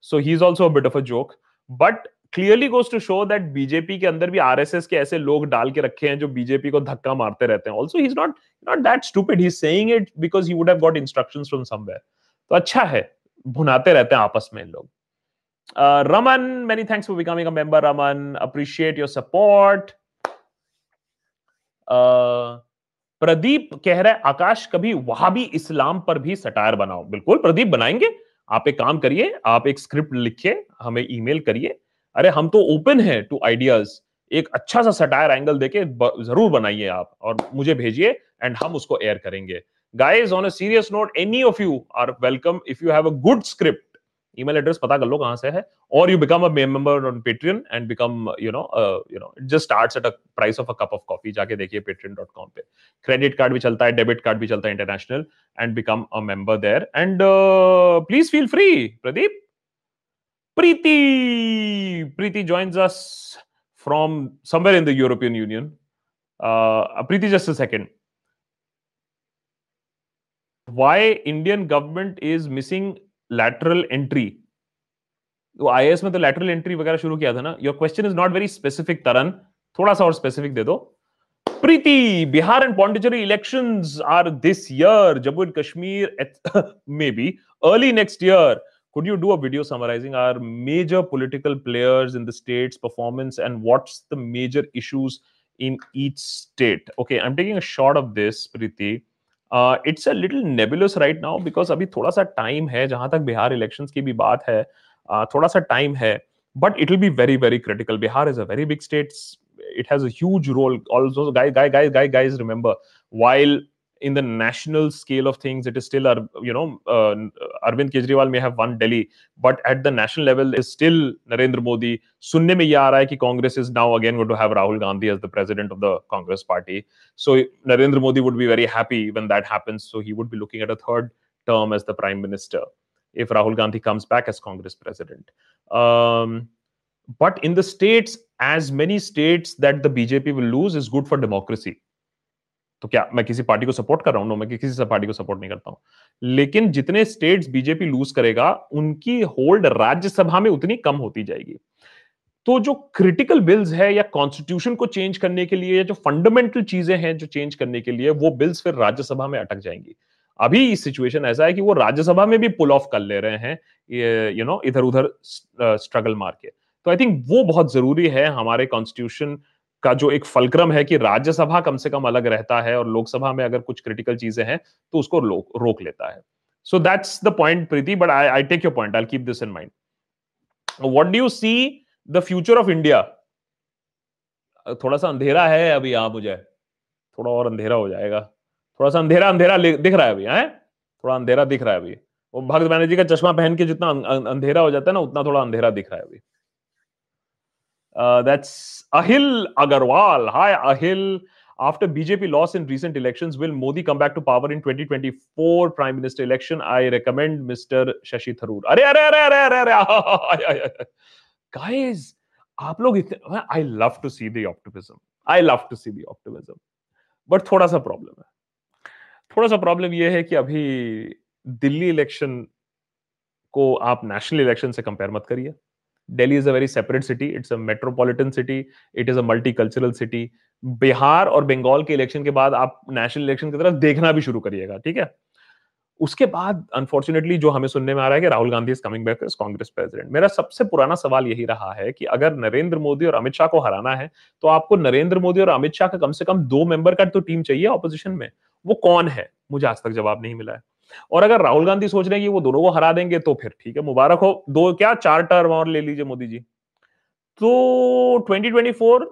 So he's also a bit of a joke. But clearly goes to show that BJP के अंदर भी RSS के ऐसे लोग डाल के रखे हैं जो BJP को धक्का मारते रहते हैं. Also he's not that stupid. He's saying it because he would have got instructions from somewhere. तो अच्छा है, भुनाते रहते हैं आपस में इन लोग. Raman, many thanks for becoming a member. Raman, appreciate your support. Pradeep कह रहा है आकाश कभी वहाबी इस्लाम पर भी सटायर बनाओ. बिल्कुल प्रदीप बनाएंगे. आप एक काम करिए, आप एक स्क्रिप्ट लिखिए, हमें ईमेल करिए. अरे हम तो ओपन है टू आइडियाज. एक अच्छा सा सटायर एंगल देके जरूर बनाइए आप और मुझे भेजिए एंड हम उसको एयर करेंगे. Guys, on a serious note, any of you are welcome if you have a good script. Email address पता कर लो कहाँ से है. Or you become a member on Patreon and become, it just starts at a price of a cup of coffee. जाके देखिए patreon.com पे. Credit card भी चलता है, debit card भी चलता है international, and become a member there. And please feel free, Pradeep. Preeti joins us from somewhere in the European Union. Preeti, just a second. Why Indian government is missing lateral entry? तो IAS में तो lateral entry वगैरह शुरू किया था ना. Your question is not very specific, Taran. थोड़ा सा और specific दे दो. Preeti, Bihar and Pondicherry elections are this year. Jammu and Kashmir maybe early next year. Could you do a video summarizing our major political players in the state's performance and what's the major issues in each state? Okay, I'm taking a shot of this, Preeti. It's a little nebulous right now because अभी थोड़ा सा time है. जहां तक Bihar elections की भी बात है, थोड़ा सा टाइम है, but it will be very very critical. Bihar is a very big state. It has a huge role. Also, guys, remember, while in the national scale of things, it is still Arvind Kejriwal may have won Delhi, but at the national level, it's still Narendra Modi. सुनने में ये आ रहा है कि Congress is now again going to have Rahul Gandhi as the president of the Congress party. So Narendra Modi would be very happy when that happens. So he would be looking at a third term as the prime minister if Rahul Gandhi comes back as Congress president. But in the states, as many states that the BJP will lose is good for democracy. तो क्या मैं किसी party को support कर रहा हूं? No, मैं किसी पार्टी को सपोर्ट नहीं करता हूं. लेकिन जितने स्टेट्स बीजेपी लूज करेगा उनकी होल्ड राज्यसभा में उतनी कम होती जाएगी. तो जो क्रिटिकल बिल्स है या कॉन्स्टिट्यूशन को चेंज करने के लिए या जो फंडामेंटल चीजें हैं जो चेंज करने के लिए, वो बिल्स फिर राज्यसभा में अटक जाएंगी. अभी सिचुएशन ऐसा है कि वो राज्यसभा में भी पुल ऑफ कर ले रहे हैं, इधर उधर स्ट्रगल मार के. तो आई थिंक वो बहुत जरूरी है. हमारे कॉन्स्टिट्यूशन का जो एक फलक्रम है कि राज्यसभा कम से कम अलग रहता है और लोकसभा में अगर कुछ क्रिटिकल चीजें हैं तो उसको रोक लेता है. So that's the point Preeti, but I take your point. I will keep this in mind. What do you see the future of India? थोड़ा सा अंधेरा है अभी. आप मुझे थोड़ा और अंधेरा हो जाएगा. थोड़ा सा अंधेरा दिख रहा है अभी. थोड़ा अंधेरा दिख रहा है अभी. वो भगत बैनर्जी का चश्मा पहन के जितना अंधेरा हो जाता है ना, उतना थोड़ा अंधेरा दिख रहा है अभी. That's Ahil Agarwal. Hi Ahil. After BJP loss in recent elections, will Modi come back to power in 2024 Prime Minister election? I recommend Mr. Shashi Tharoor. Arre. Guys, aap log itne, I love to see the optimism. But thoda sa problem hai. Thoda sa problem ye hai ki abhi Delhi election ko aap national election se compare mat kariye. Delhi is a very separate city. It's a metropolitan city. It is a multicultural city. Bihar और बंगाल के election के बाद आप national election की तरफ देखना भी शुरू करिएगा, ठीक है? उसके बाद अनफॉर्चुनेटली जो हमें सुनने में आ रहा है कि Rahul Gandhi is coming back as Congress president. मेरा सबसे पुराना सवाल यही रहा है कि अगर नरेंद्र मोदी और अमित शाह को हराना है तो आपको नरेंद्र मोदी और अमित शाह का कम से कम दो मेंबर का तो टीम चाहिए ऑपोजिशन में. वो कौन है? मुझे आज तक जवाब नहीं मिला है. और अगर राहुल गांधी सोच रहे हैं कि वो दोनों को हरा देंगे तो फिर ठीक है, मुबारक हो, दो क्या चार टर्म और ले लीजिए मोदी जी. तो 2024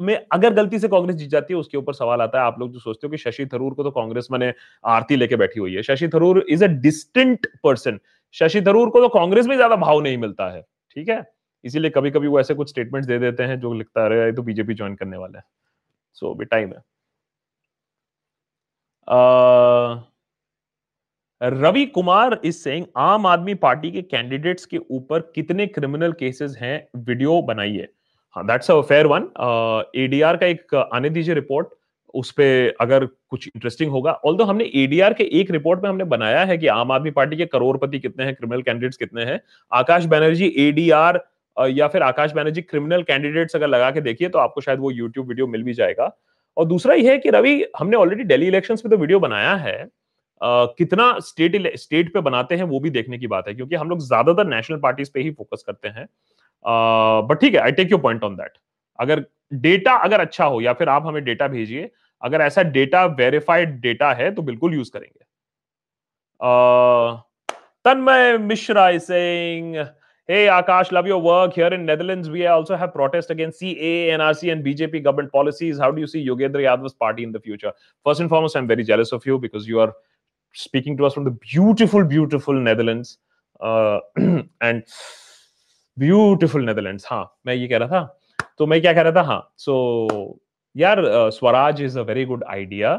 में अगर गलती से कांग्रेस जीत जाती है, उसके ऊपर सवाल आता है. आप लोग जो सोचते हो कि शशि थरूर को तो कांग्रेस में आरती लेके बैठी हुई है, Shashi Tharoor is a distant person. Shashi Tharoor को तो कांग्रेस में ज्यादा भाव नहीं मिलता है, ठीक है? इसीलिए कभी कभी वो ऐसे कुछ स्टेटमेंट दे देते हैं जो लगता है तो बीजेपी ज्वाइन करने वाला है. सो टाइम है. रवि कुमार इज सेइंग आम आदमी पार्टी के कैंडिडेट्स के ऊपर कितने क्रिमिनल केसेस हैं, वीडियो बनाइए। हाँ, that's a fair one. ADR का एक आने दीजिए रिपोर्ट, उस पे अगर कुछ इंटरेस्टिंग होगा। ऑल्दो हमने एडीआर के एक रिपोर्ट में हमने बनाया है कि आम आदमी पार्टी के करोड़पति कितने हैं, क्रिमिनल कैंडिडेट्स कितने हैं। आकाश बैनर्जी एडीआर या फिर आकाश बैनर्जी क्रिमिनल कैंडिडेट्स अगर लगा के देखिए तो आपको शायद वो यूट्यूब वीडियो मिल भी जाएगा। और दूसरा ये है कि रवि, हमने ऑलरेडी दिल्ली इलेक्शंस पे तो वीडियो बनाया है, कितना स्टेट पे बनाते हैं वो भी देखने की बात है, क्योंकि हम लोग ज्यादातर नेशनल पार्टीज पे ही फोकस करते हैं। बट ठीक है, I take your point on that. अगर डेटा अगर अच्छा हो, या फिर आप हमें डेटा भेजिए, अगर ऐसा डेटा वेरीफाइड डेटा है तो बिल्कुल यूज करेंगे। Tanmay Mishra is saying, hey Akash, love your work. Here in Netherlands, we also have protest against CAA, NRC, and BJP government policies. How do you see Yogendra Yadav's party in the future? First and foremost, I'm very jealous of you because you are speaking to us from the beautiful, beautiful Netherlands. And beautiful Netherlands. हाँ, मैं ये कह रहा था। तो मैं क्या कह रहा था? हाँ, so यार, Swaraj is a very good idea.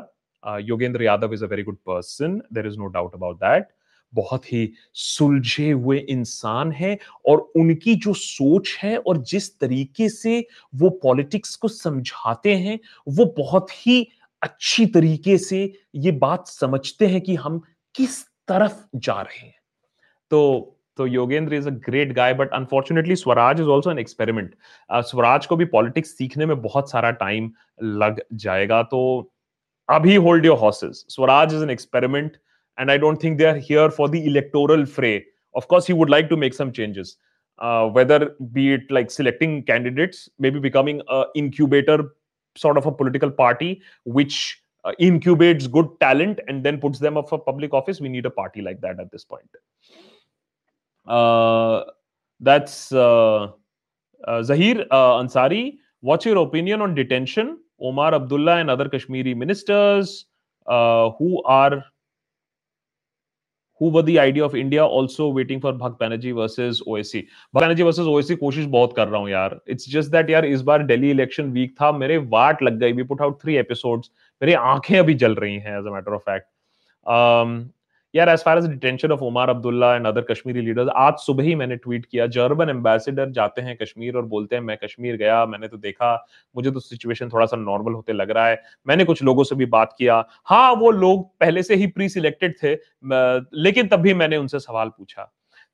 Yogendra Yadav is a very good person. There is no doubt about that. बहुत ही सुलझे हुए इंसान हैं, और उनकी जो सोच है और जिस तरीके से वो पॉलिटिक्स को समझाते हैं, वो बहुत ही अच्छी तरीके से ये बात समझते हैं कि हम किस तरफ जा रहे हैं। तो Yogendra is a great guy, but unfortunately Swaraj is also an experiment. Swaraj को भी पॉलिटिक्स सीखने में बहुत सारा टाइम लग जाएगा, तो अभी hold your horses. Swaraj is an experiment and I don't think they are here for the electoral fray. Of course, he would like to make some changes, whether be it like selecting candidates, maybe becoming an incubator sort of a political party, which incubates good talent and then puts them up for public office. We need a party like that at this point. That's Zahir Ansari. What's your opinion on detention? Omar Abdullah and other Kashmiri ministers who were the idea of India also waiting for Bhagat Banerjee versus OSC. Bhagat Banerjee versus OSC कोशिश बहुत कर रहा हूँ यार। It's just that यार इस बार Delhi election week था, मेरे वाट लग गई। We put out 3 episodes, मेरे आंखें अभी जल रही हैं as a matter of fact। यार as far as the detention of Omar Abdullah and other Kashmiri leaders, आज सुबह ही मैंने ट्वीट किया, जर्मन एम्बेसडर जाते हैं कश्मीर और बोलते हैं मैं कश्मीर गया, मैंने तो देखा, मुझे तो सिचुएशन थोड़ा सा नॉर्मल होते लग रहा है। मैंने कुछ लोगों से भी बात किया, हाँ वो लोग पहले से ही प्री सिलेक्टेड थे, लेकिन तब भी मैंने उनसे सवाल पूछा।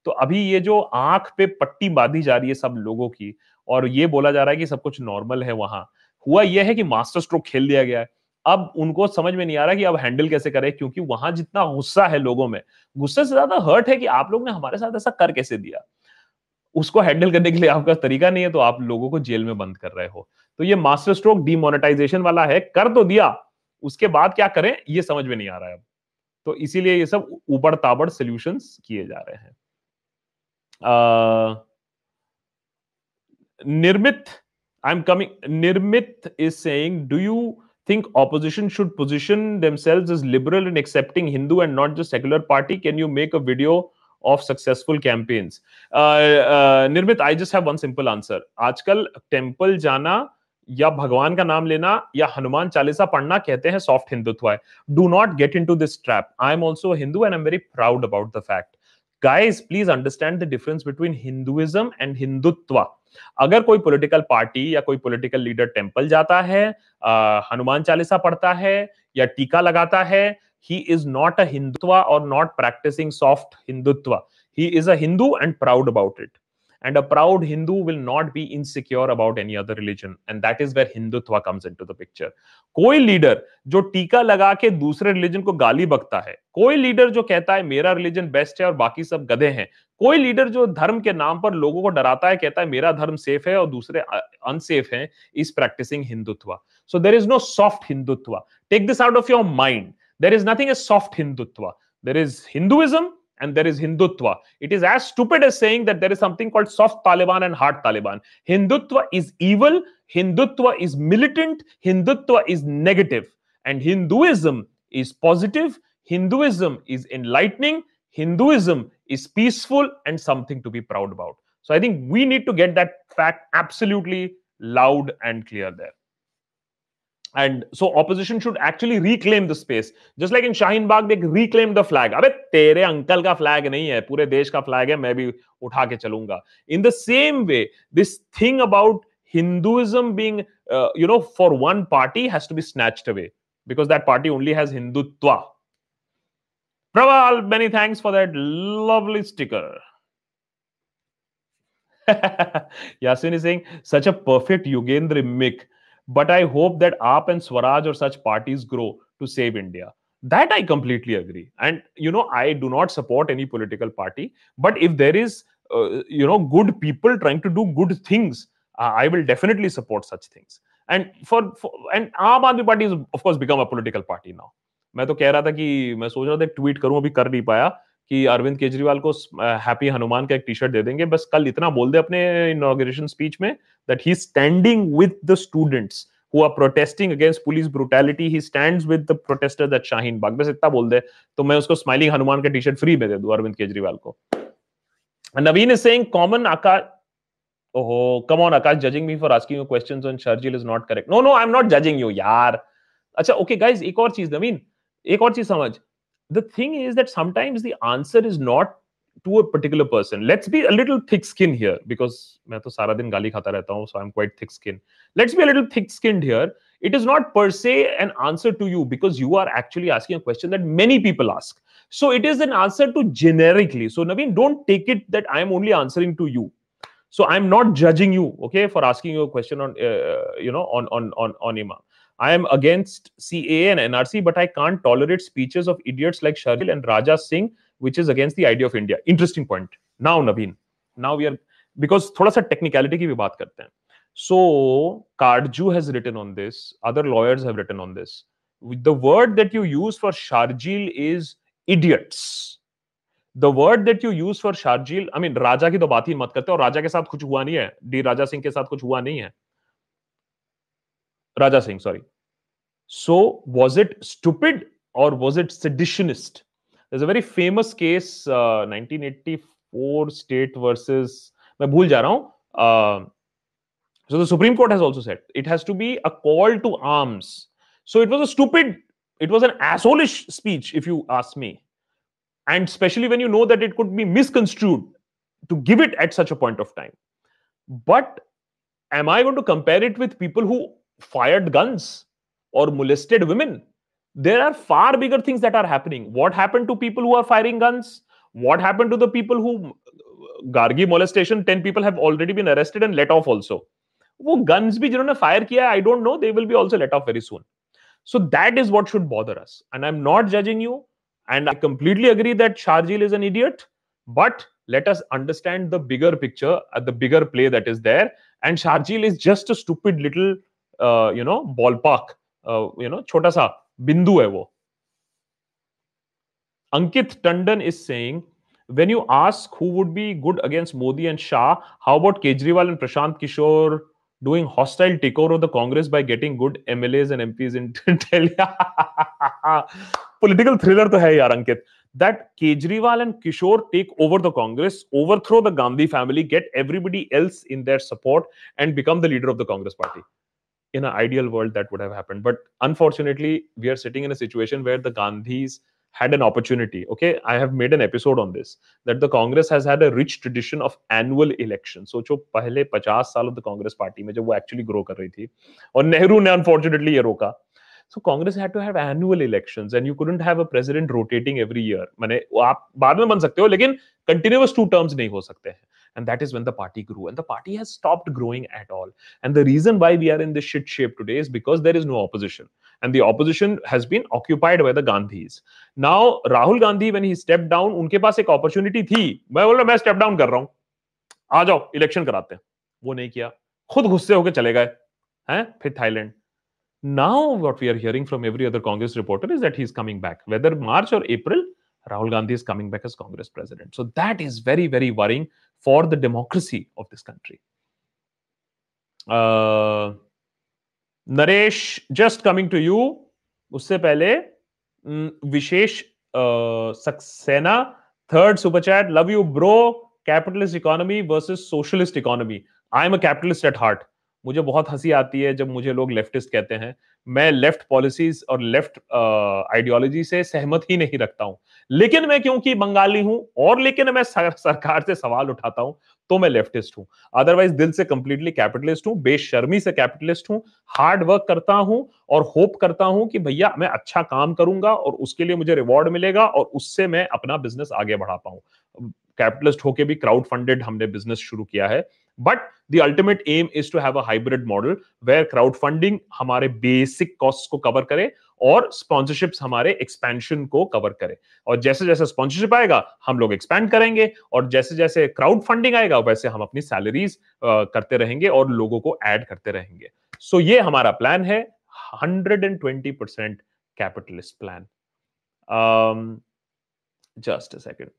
तो अभी ये जो आंख पे पट्टी बांधी जा रही है सब लोगों की, और ये बोला जा रहा है कि सब कुछ नॉर्मल है, वहां हुआ यह है कि मास्टर स्ट्रोक खेल दिया गया है। अब उनको समझ में नहीं आ रहा कि अब हैंडल कैसे करें, क्योंकि वहां जितना गुस्सा है लोगों में, गुस्से से ज्यादा हर्ट है कि आप लोग ने हमारे साथ ऐसा कर कैसे दिया। उसको हैंडल करने के लिए आपका तरीका नहीं है, तो आप लोगों को जेल में बंद कर रहे हो। तो ये मास्टर स्ट्रोक डिमोनेटाइजेशन वाला है, कर तो दिया, उसके बाद क्या करें ये समझ में नहीं आ रहा है। तो इसीलिए ये सब ऊबड़ ताबड़ सॉल्यूशंस किए जा रहे हैं। Nirmit I am coming, Nirmit is saying, do you think opposition should position themselves as liberal in accepting Hindu and not just secular party? Can you make a video of successful campaigns? Nirmit, I just have one simple answer. आजकल temple जाना या भगवान का नाम लेना या हनुमान चालीसा पढ़ना कहते हैं soft हिंदुत्व है। Do not get into this trap. I am also a Hindu and I'm very proud about the fact. Guys, please understand the difference between Hinduism and Hindutva. अगर कोई पॉलिटिकल पार्टी या कोई पॉलिटिकल लीडर टेंपल जाता है, हनुमान चालीसा पढ़ता है या टीका लगाता है, he is not a Hindutva और not practising soft Hindutva. He is a Hindu and proud about it, and a proud Hindu will not be insecure about any other religion, and that is where Hindutva comes into the picture. कोई leader जो टीका लगा के दूसरे religion को गाली बकता है, कोई लीडर जो कहता है मेरा रिलीजन बेस्ट है और बाकी सब गधे हैं, कोई लीडर जो धर्म के नाम पर लोगों को डराता है, कहता है मेरा धर्म सेफ है और दूसरे अनसेफ हैं, is practising Hindutva. So there is no soft Hindutva. Take this out of your mind, there is nothing as soft Hindutva. There is Hinduism and there is Hindutva. It is as stupid as saying that there is something called soft Taliban and hard Taliban. Hindutva is evil, Hindutva is militant, Hindutva is negative, and Hinduism is positive, Hinduism is enlightening, Hinduism is peaceful and something to be proud about. So I think we need to get that fact absolutely loud and clear there. And so opposition should actually reclaim the space. Just like in Shaheen Bagh, they reclaimed the flag. अबे तेरे uncle का flag नहीं है, पूरे देश का flag है, मैं भी उठा के चलूँगा. In the same way, this thing about Hinduism being, for one party has to be snatched away because that party only has Hindutva. Praval, many thanks for that lovely sticker. Yasin is saying, such a perfect Yogendra mimic. But I hope that AAP and Swaraj or such parties grow to save India. That I completely agree. And, I do not support any political party. But if there is, good people trying to do good things, I will definitely support such things. And and AAP Aadmi Party has, of course, become a political party now. मैं तो कह रहा था कि मैं सोच रहा था ट्वीट करूं, अभी कर नहीं पाया कि अरविंद केजरीवाल को हैप्पी हनुमान का एक टी शर्ट दे देंगे. बस कल इतना बोल दे अपने इनॉग्रेशन स्पीच में that he standing with the students who are protesting against police brutality, he stands with the protesters that Shaheen Bagh. बस इतना बोल दे तो मैं उसको स्माइलिंग हनुमान का टी शर्ट फ्री में दे दूं अरविंद केजरीवाल को. Naveen is saying come on Akash. Oh, come on, Akash, judging me for asking you questions on Sharjeel is not correct. No, I'm not judging you, yaar. Achha, okay, guys, ek aur cheez, Naveen, ek aur cheez samajh. The thing is that sometimes the answer is not to a particular person. Let's be a little thick-skinned here because main to sara din gaali khata rehta hu, so I'm quite thick-skinned. Let's be a little thick-skinned here. It is not per se an answer to you because you are actually asking a question that many people ask. So it is an answer to generically. So Naveen, don't take it that I'm only answering to you. So I'm not judging you, okay, for asking you a question on, on Imam. I am against CAA and NRC, but I can't tolerate speeches of idiots like Sharjeel and Raja Singh, which is against the idea of India. Interesting point. Now, Naveen, now we are, because thoda sa technicality ki bhi baat karte hain. So, Karju has written on this. Other lawyers have written on this. The word that you use for Sharjeel is idiots. The word that you use for Sharjeel, I mean, राजा की तो बात ही मत करते हो. राजा के साथ कुछ हुआ नहीं है. डी राजा सिंह के साथ कुछ हुआ नहीं है. Raja Singh, sorry. So, was it stupid or was it seditionist? There's a very famous case, 1984 state versus, मैं भूल जा रहा हूँ. So, the Supreme Court has also said, it has to be a call to arms. So, it was a stupid, it was an asshole-ish speech, if you ask me. And especially when you know that it could be misconstrued to give it at such a point of time. But am I going to compare it with people who fired guns or molested women? There are far bigger things that are happening. What happened to people who are firing guns? What happened to the people who... Gargi molestation, 10 people have already been arrested and let off also. Wo guns bhi jinhone fire kiya, I don't know, they will be also let off very soon. So that is what should bother us. And I'm not judging you. And I completely agree that Sharjeel is an idiot, but let us understand the bigger picture, the bigger play that is there. And Sharjeel is just a stupid little, ballpark, chota sa bindu hai wo. Ankit Tandon is saying, when you ask who would be good against Modi and Shah, how about Kejriwal and Prashant Kishore doing hostile takeover of the Congress by getting good MLAs and MPs in Delhi? Political thriller to hai, yaar, Ankit. That Kejriwal and Kishore take over the Congress, overthrow the Gandhi family, get everybody else in their support and become the leader of the Congress party. In an ideal world, that would have happened. But unfortunately, we are sitting in a situation where the Gandhis had an opportunity. Okay, I have made an episode on this, that the Congress has had a rich tradition of annual elections. So, jo pehle 50 saal of the Congress party mein, jab wo actually grow kar rahi thi, aur Nehru ne unfortunately ye roka. So, Congress had to have annual elections and you couldn't have a president rotating every year. Mane, aap baad mein ban sakte ho, lekin continuous 2 terms nahi ho sakte hai. And that is when the party grew. And the party has stopped growing at all. And the reason why we are in this shit shape today is because there is no opposition. And the opposition has been occupied by the Gandhis. Now, Rahul Gandhi, when he stepped down, unke paas ek opportunity thi. Main bola, main step down kar raha hu. Aa jao, election karate hain. Wo nahi kiya. Khud gusse hoke chale gaye. Hain? Phir Thailand. Now, what we are hearing from every other Congress reporter is that he's coming back. Whether March or April, Rahul Gandhi is coming back as Congress president. So that is very, very worrying for the democracy of this country. Naresh, just coming to you. Usse pehle, Vishesh Saxena, third super chat. Love you, bro. Capitalist economy versus socialist economy. I am a capitalist at heart. मुझे बहुत हंसी आती है जब मुझे लोग leftist कहते हैं। मैं लेफ्ट पॉलिसीज और लेफ्ट आइडियोलॉजी से सहमत ही नहीं रखता हूं, लेकिन मैं क्योंकि बंगाली हूं और लेकिन मैं सरकार से सवाल उठाता हूं तो मैं लेफ्टिस्ट हूं। अदरवाइज दिल से कंप्लीटली कैपिटलिस्ट हूं, बेशर्मी से कैपिटलिस्ट हूं, हार्ड वर्क करता हूं और होप करता हूं कि भैया मैं अच्छा काम करूंगा और उसके लिए मुझे रिवॉर्ड मिलेगा और उससे मैं अपना बिजनेस आगे बढ़ा पाऊं। कैपिटलिस्ट होके भी क्राउड फंडेड हमने बिजनेस शुरू किया है, but the ultimate aim is to have a hybrid model where crowdfunding हमारे basic costs को cover करे और sponsorships हमारे expansion को cover करे। और जैसे जैसे sponsorship आएगा हम लोग expand करेंगे और जैसे जैसे crowdfunding आएगा वैसे हम अपनी salaries करते रहेंगे और लोगों को add करते रहेंगे। So ये हमारा plan है, 120% capitalist plan। Just a second.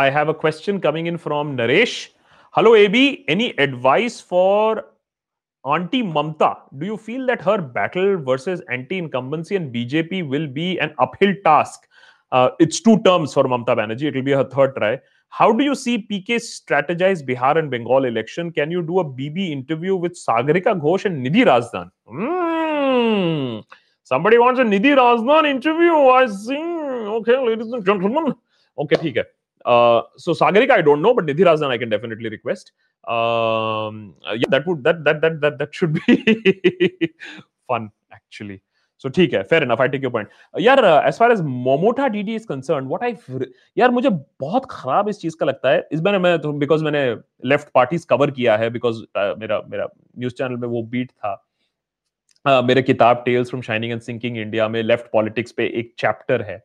I have a question coming in from Naresh. Hello AB, any advice for Auntie Mamata? Do you feel that her battle versus anti-incumbency and BJP will be an uphill task? It's two terms for Mamata Banerjee. It will be her third try. How do you see PK strategize Bihar and Bengal election? Can you do a BB interview with Sagarika Ghosh and Nidhi Rajdhan? Somebody wants a Nidhi Rajdhan interview. I see. Okay, ladies and gentlemen. Okay, ठीक है. So Sagarika, I don't know, but Nidhi Rajdhan I can definitely request. Yeah, that should be fun actually. So ठीक है, fair enough. I take your point. यार, as far as Momota DD is concerned, what I यार मुझे बहुत खराब इस चीज का लगता है। इस बार मैं because मैंने left parties cover किया है, because मेरा news channel में वो beat था। मेरे किताब Tales from Shining and Sinking India में left politics पे एक chapter है।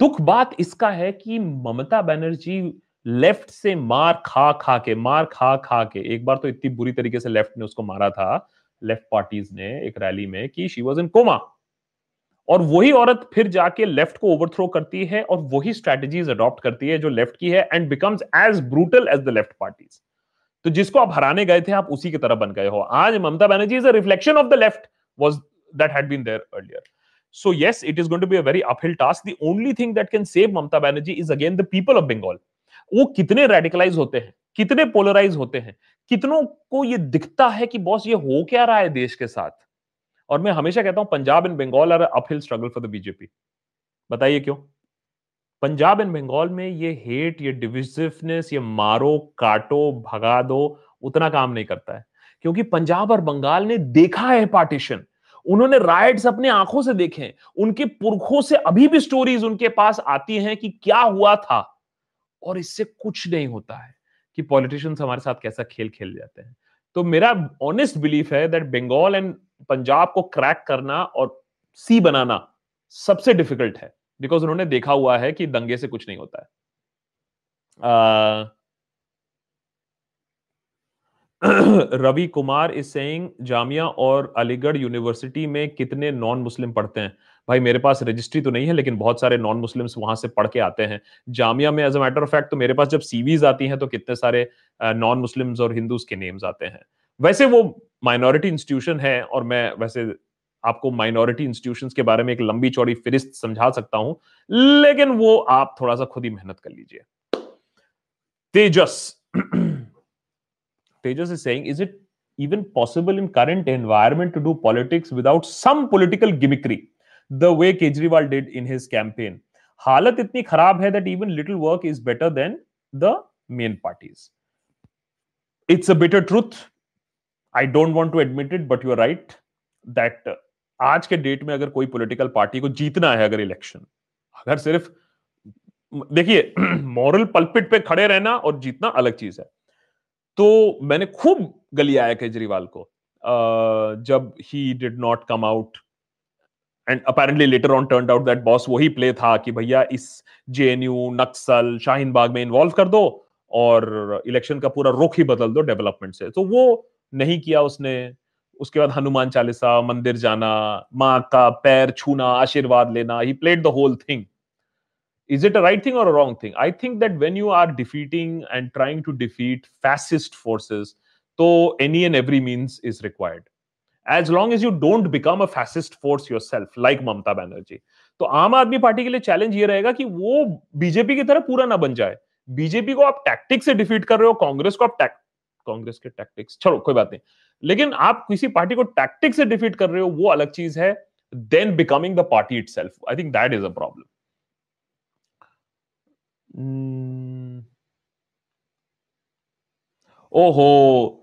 दुख बात इसका है कि ममता बनर्जी लेफ्ट से मार खा खा के एक बार तो इतनी बुरी तरीके से लेफ्ट ने उसको मारा था, लेफ्ट पार्टीज ने, एक रैली में, कि शी वाज इन कोमा। और वही औरत फिर जाके लेफ्ट को ओवरथ्रो करती है और वही स्ट्रेटजीज अडॉप्ट करती है जो लेफ्ट की है, and becomes as brutal as the left parties. तो जिसको आप हराने गए थे आप उसी की तरफ बन गए हो। आज Mamata Banerjee is a reflection of the left was that had been there earlier. So yes, it is going to be a very uphill task. The only thing that can save Mamata Banerjee is again the people of Bengal. वो कितने radicalize होते हैं, कितने polarize होते हैं, कितनों को ये दिखता है कि बॉस ये हो क्या रहा है देश के साथ। और मैं हमेशा कहता हूँ Punjab and Bengal are uphill struggle for the BJP. बताइए क्यों? पंजाब एंड बंगाल में ये हेट, ये डिविजिवनेस, ये मारो काटो भगा दो उतना काम नहीं करता है, क्योंकि पंजाब और बंगाल ने देखा है पार्टीशन, उन्होंने राइट्स अपने आंखों से देखे हैं, उनके पुरखों से अभी भी स्टोरीज उनके पास आती हैं कि क्या हुआ था। और इससे कुछ नहीं होता है कि पॉलिटिशियंस हमारे साथ कैसा खेल खेल जाते हैं। तो मेरा ऑनेस्ट बिलीफ है दैट बंगाल एंड पंजाब को क्रैक करना और सी बनाना सबसे डिफिकल्ट है, बिकॉज उन्होंने देखा हुआ है कि दंगे से कुछ नहीं होता है। रवि कुमार इज सेइंग जामिया और अलीगढ़ यूनिवर्सिटी में कितने नॉन मुस्लिम पढ़ते हैं? भाई मेरे पास रजिस्ट्री तो नहीं है, लेकिन बहुत सारे नॉन मुस्लिम्स वहां से पढ़ के आते हैं। जामिया में as a matter of fact तो मेरे पास जब सीवीज आती हैं तो कितने सारे नॉन मुस्लिम्स और हिंदूज के नेम्स आते हैं। वैसे वो माइनॉरिटी इंस्टीट्यूशन है और मैं वैसे आपको माइनॉरिटी इंस्टीट्यूशंस के बारे में एक लंबी चौड़ी फिरिस्त समझा सकता हूं, लेकिन वो आप थोड़ा सा खुद ही मेहनत कर लीजिए। Tejas is saying, is it even possible in current environment to do politics without some political gimmickry, the way Kejriwal did in his campaign? हालत इतनी खराब है that even little work is better than the main parties. It's a bitter truth. I don't want to admit it, but you are right that आज के date में अगर कोई political party को जीतना है, अगर election, अगर सिर्फ देखिए moral pulpit पे खड़े रहना और जीतना अलग चीज है। तो मैंने खूब गलिया है केजरीवाल को जब he did not come out and apparently later on turned out that boss वही प्ले था कि भैया इस जेएनयू नक्सल शाहीन बाग में इन्वॉल्व कर दो और इलेक्शन का पूरा रुख ही बदल दो डेवलपमेंट से। तो वो नहीं किया उसने। उसके बाद हनुमान चालीसा, मंदिर जाना, माँ का पैर छूना, आशीर्वाद लेना, he played the whole thing. Is it a right thing or a wrong thing? I think that when you are defeating and trying to defeat fascist forces, so any and every means is required. As long as you don't become a fascist force yourself, like Mamata Banerjee. तो आम Aadmi party के लिए challenge ये रहेगा कि वो BJP की तरह पूरा ना बन जाए, बीजेपी को आप टैक्टिक्स से डिफीट कर रहे हो, कांग्रेस को आप कांग्रेस के टैक्टिक्स छोड़ो कोई बात नहीं, लेकिन आप किसी पार्टी को टैक्टिक्स से डिफीट कर रहे हो वो अलग चीज है, then becoming the party itself, I think that is a problem. ओहो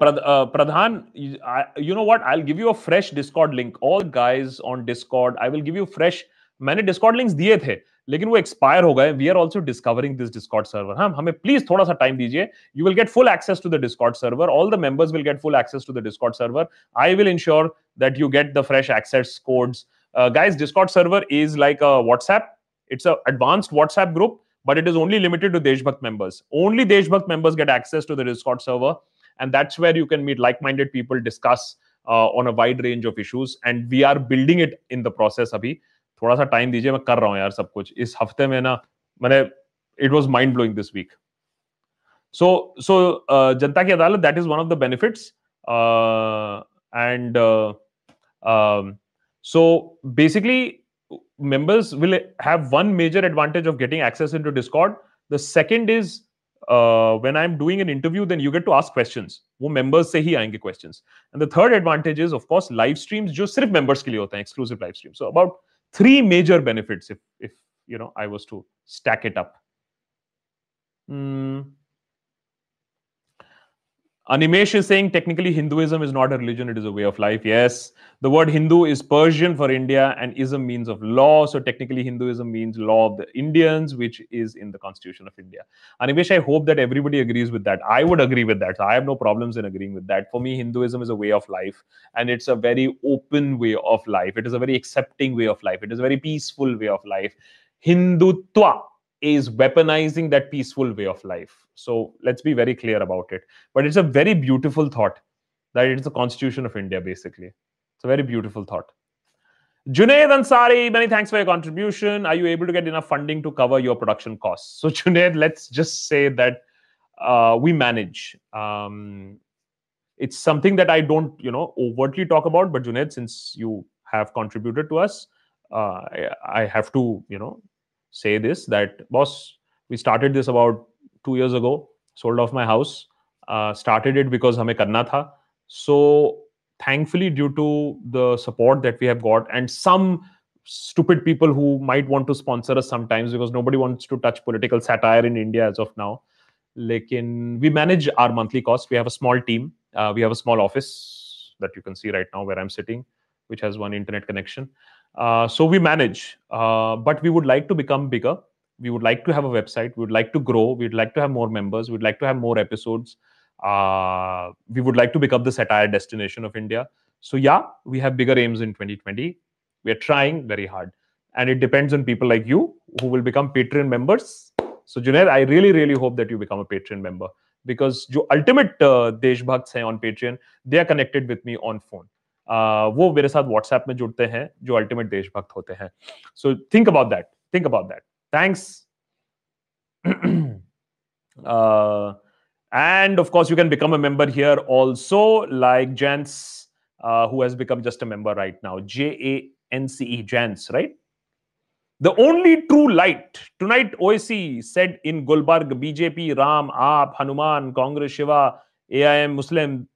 Pradhan, you know what? I'll give you a fresh Discord link. All guys on Discord, I will give you fresh. मैंने Discord links दिए थे, लेकिन वो expire हो गए. We are also discovering this Discord server. हाँ, हमें please थोड़ा सा time दीजिए. You will get full access to the Discord server. All the members will get full access to the Discord server. I will ensure that you get the fresh access codes. Guys, Discord server is like a WhatsApp. It's an advanced WhatsApp group, but it is only limited to Deshbhakt members. Only Deshbhakt members get access to the Discord server. And that's where you can meet like-minded people, discuss on a wide range of issues. And we are building it in the process. अभी थोड़ा सा time दीजिए, मैं कर रहा हूँ यार सब कुछ इस हफ्ते में ना, मैंने it was mind-blowing this week. So जनता की अदालत, that is one of the benefits. So basically, members will have one major advantage of getting access into Discord. The second is when I'm doing an interview, then you get to ask questions. वो members से ही आएंगे questions. And the third advantage is, of course, live streams जो सिर्फ members के लिए होते हैं, exclusive live streams. So about three major benefits, if you know, I was to stack it up. Animesh is saying technically Hinduism is not a religion; it is a way of life. Yes, the word Hindu is Persian for India, and ism means of law. So technically, Hinduism means law of the Indians, which is in the Constitution of India. Animesh, I hope that everybody agrees with that. I would agree with that. So I have no problems in agreeing with that. For me, Hinduism is a way of life, and it's a very open way of life. It is a very accepting way of life. It is a very peaceful way of life. Hindutva is weaponizing that peaceful way of life. So let's be very clear about it. But it's a very beautiful thought that it's the Constitution of India, basically. It's a very beautiful thought. Junaid Ansari, many thanks for your contribution. Are you able to get enough funding to cover your production costs? So Junaid, let's just say that we manage. It's something that I don't, overtly talk about. But Junaid, since you have contributed to us, I have to, say this, that boss, we started this about 2 years ago, sold off my house, started it because हमें करना था. So thankfully, due to the support that we have got and some stupid people who might want to sponsor us sometimes, because nobody wants to touch political satire in India as of now. Lekin we manage our monthly costs. We have a small team. We have a small office that you can see right now where I'm sitting, which has one internet connection. So we manage, but we would like to become bigger. We would like to have a website. We would like to grow. We would like to have more members. We would like to have more episodes. We would like to become the satire destination of India. So yeah, we have bigger aims in 2020. We are trying very hard. And it depends on people like you who will become Patreon members. So Junaid, I really, really hope that you become a Patreon member, because the ultimate Deshbhakts on Patreon, they are connected with me on phone. वो मेरे साथ WhatsApp में जुड़ते हैं जो ultimate देशभक्त होते हैं. So think about that, think about that. Thanks. And of course, you can become a member here also, like Jance, who has become just a member right now. J-A-N-C-E, Jance, right? The only true light. Tonight, OSC said in Gulbarg, BJP, Ram, Aap, Hanuman, Congress, Shiva, AIM, Muslim,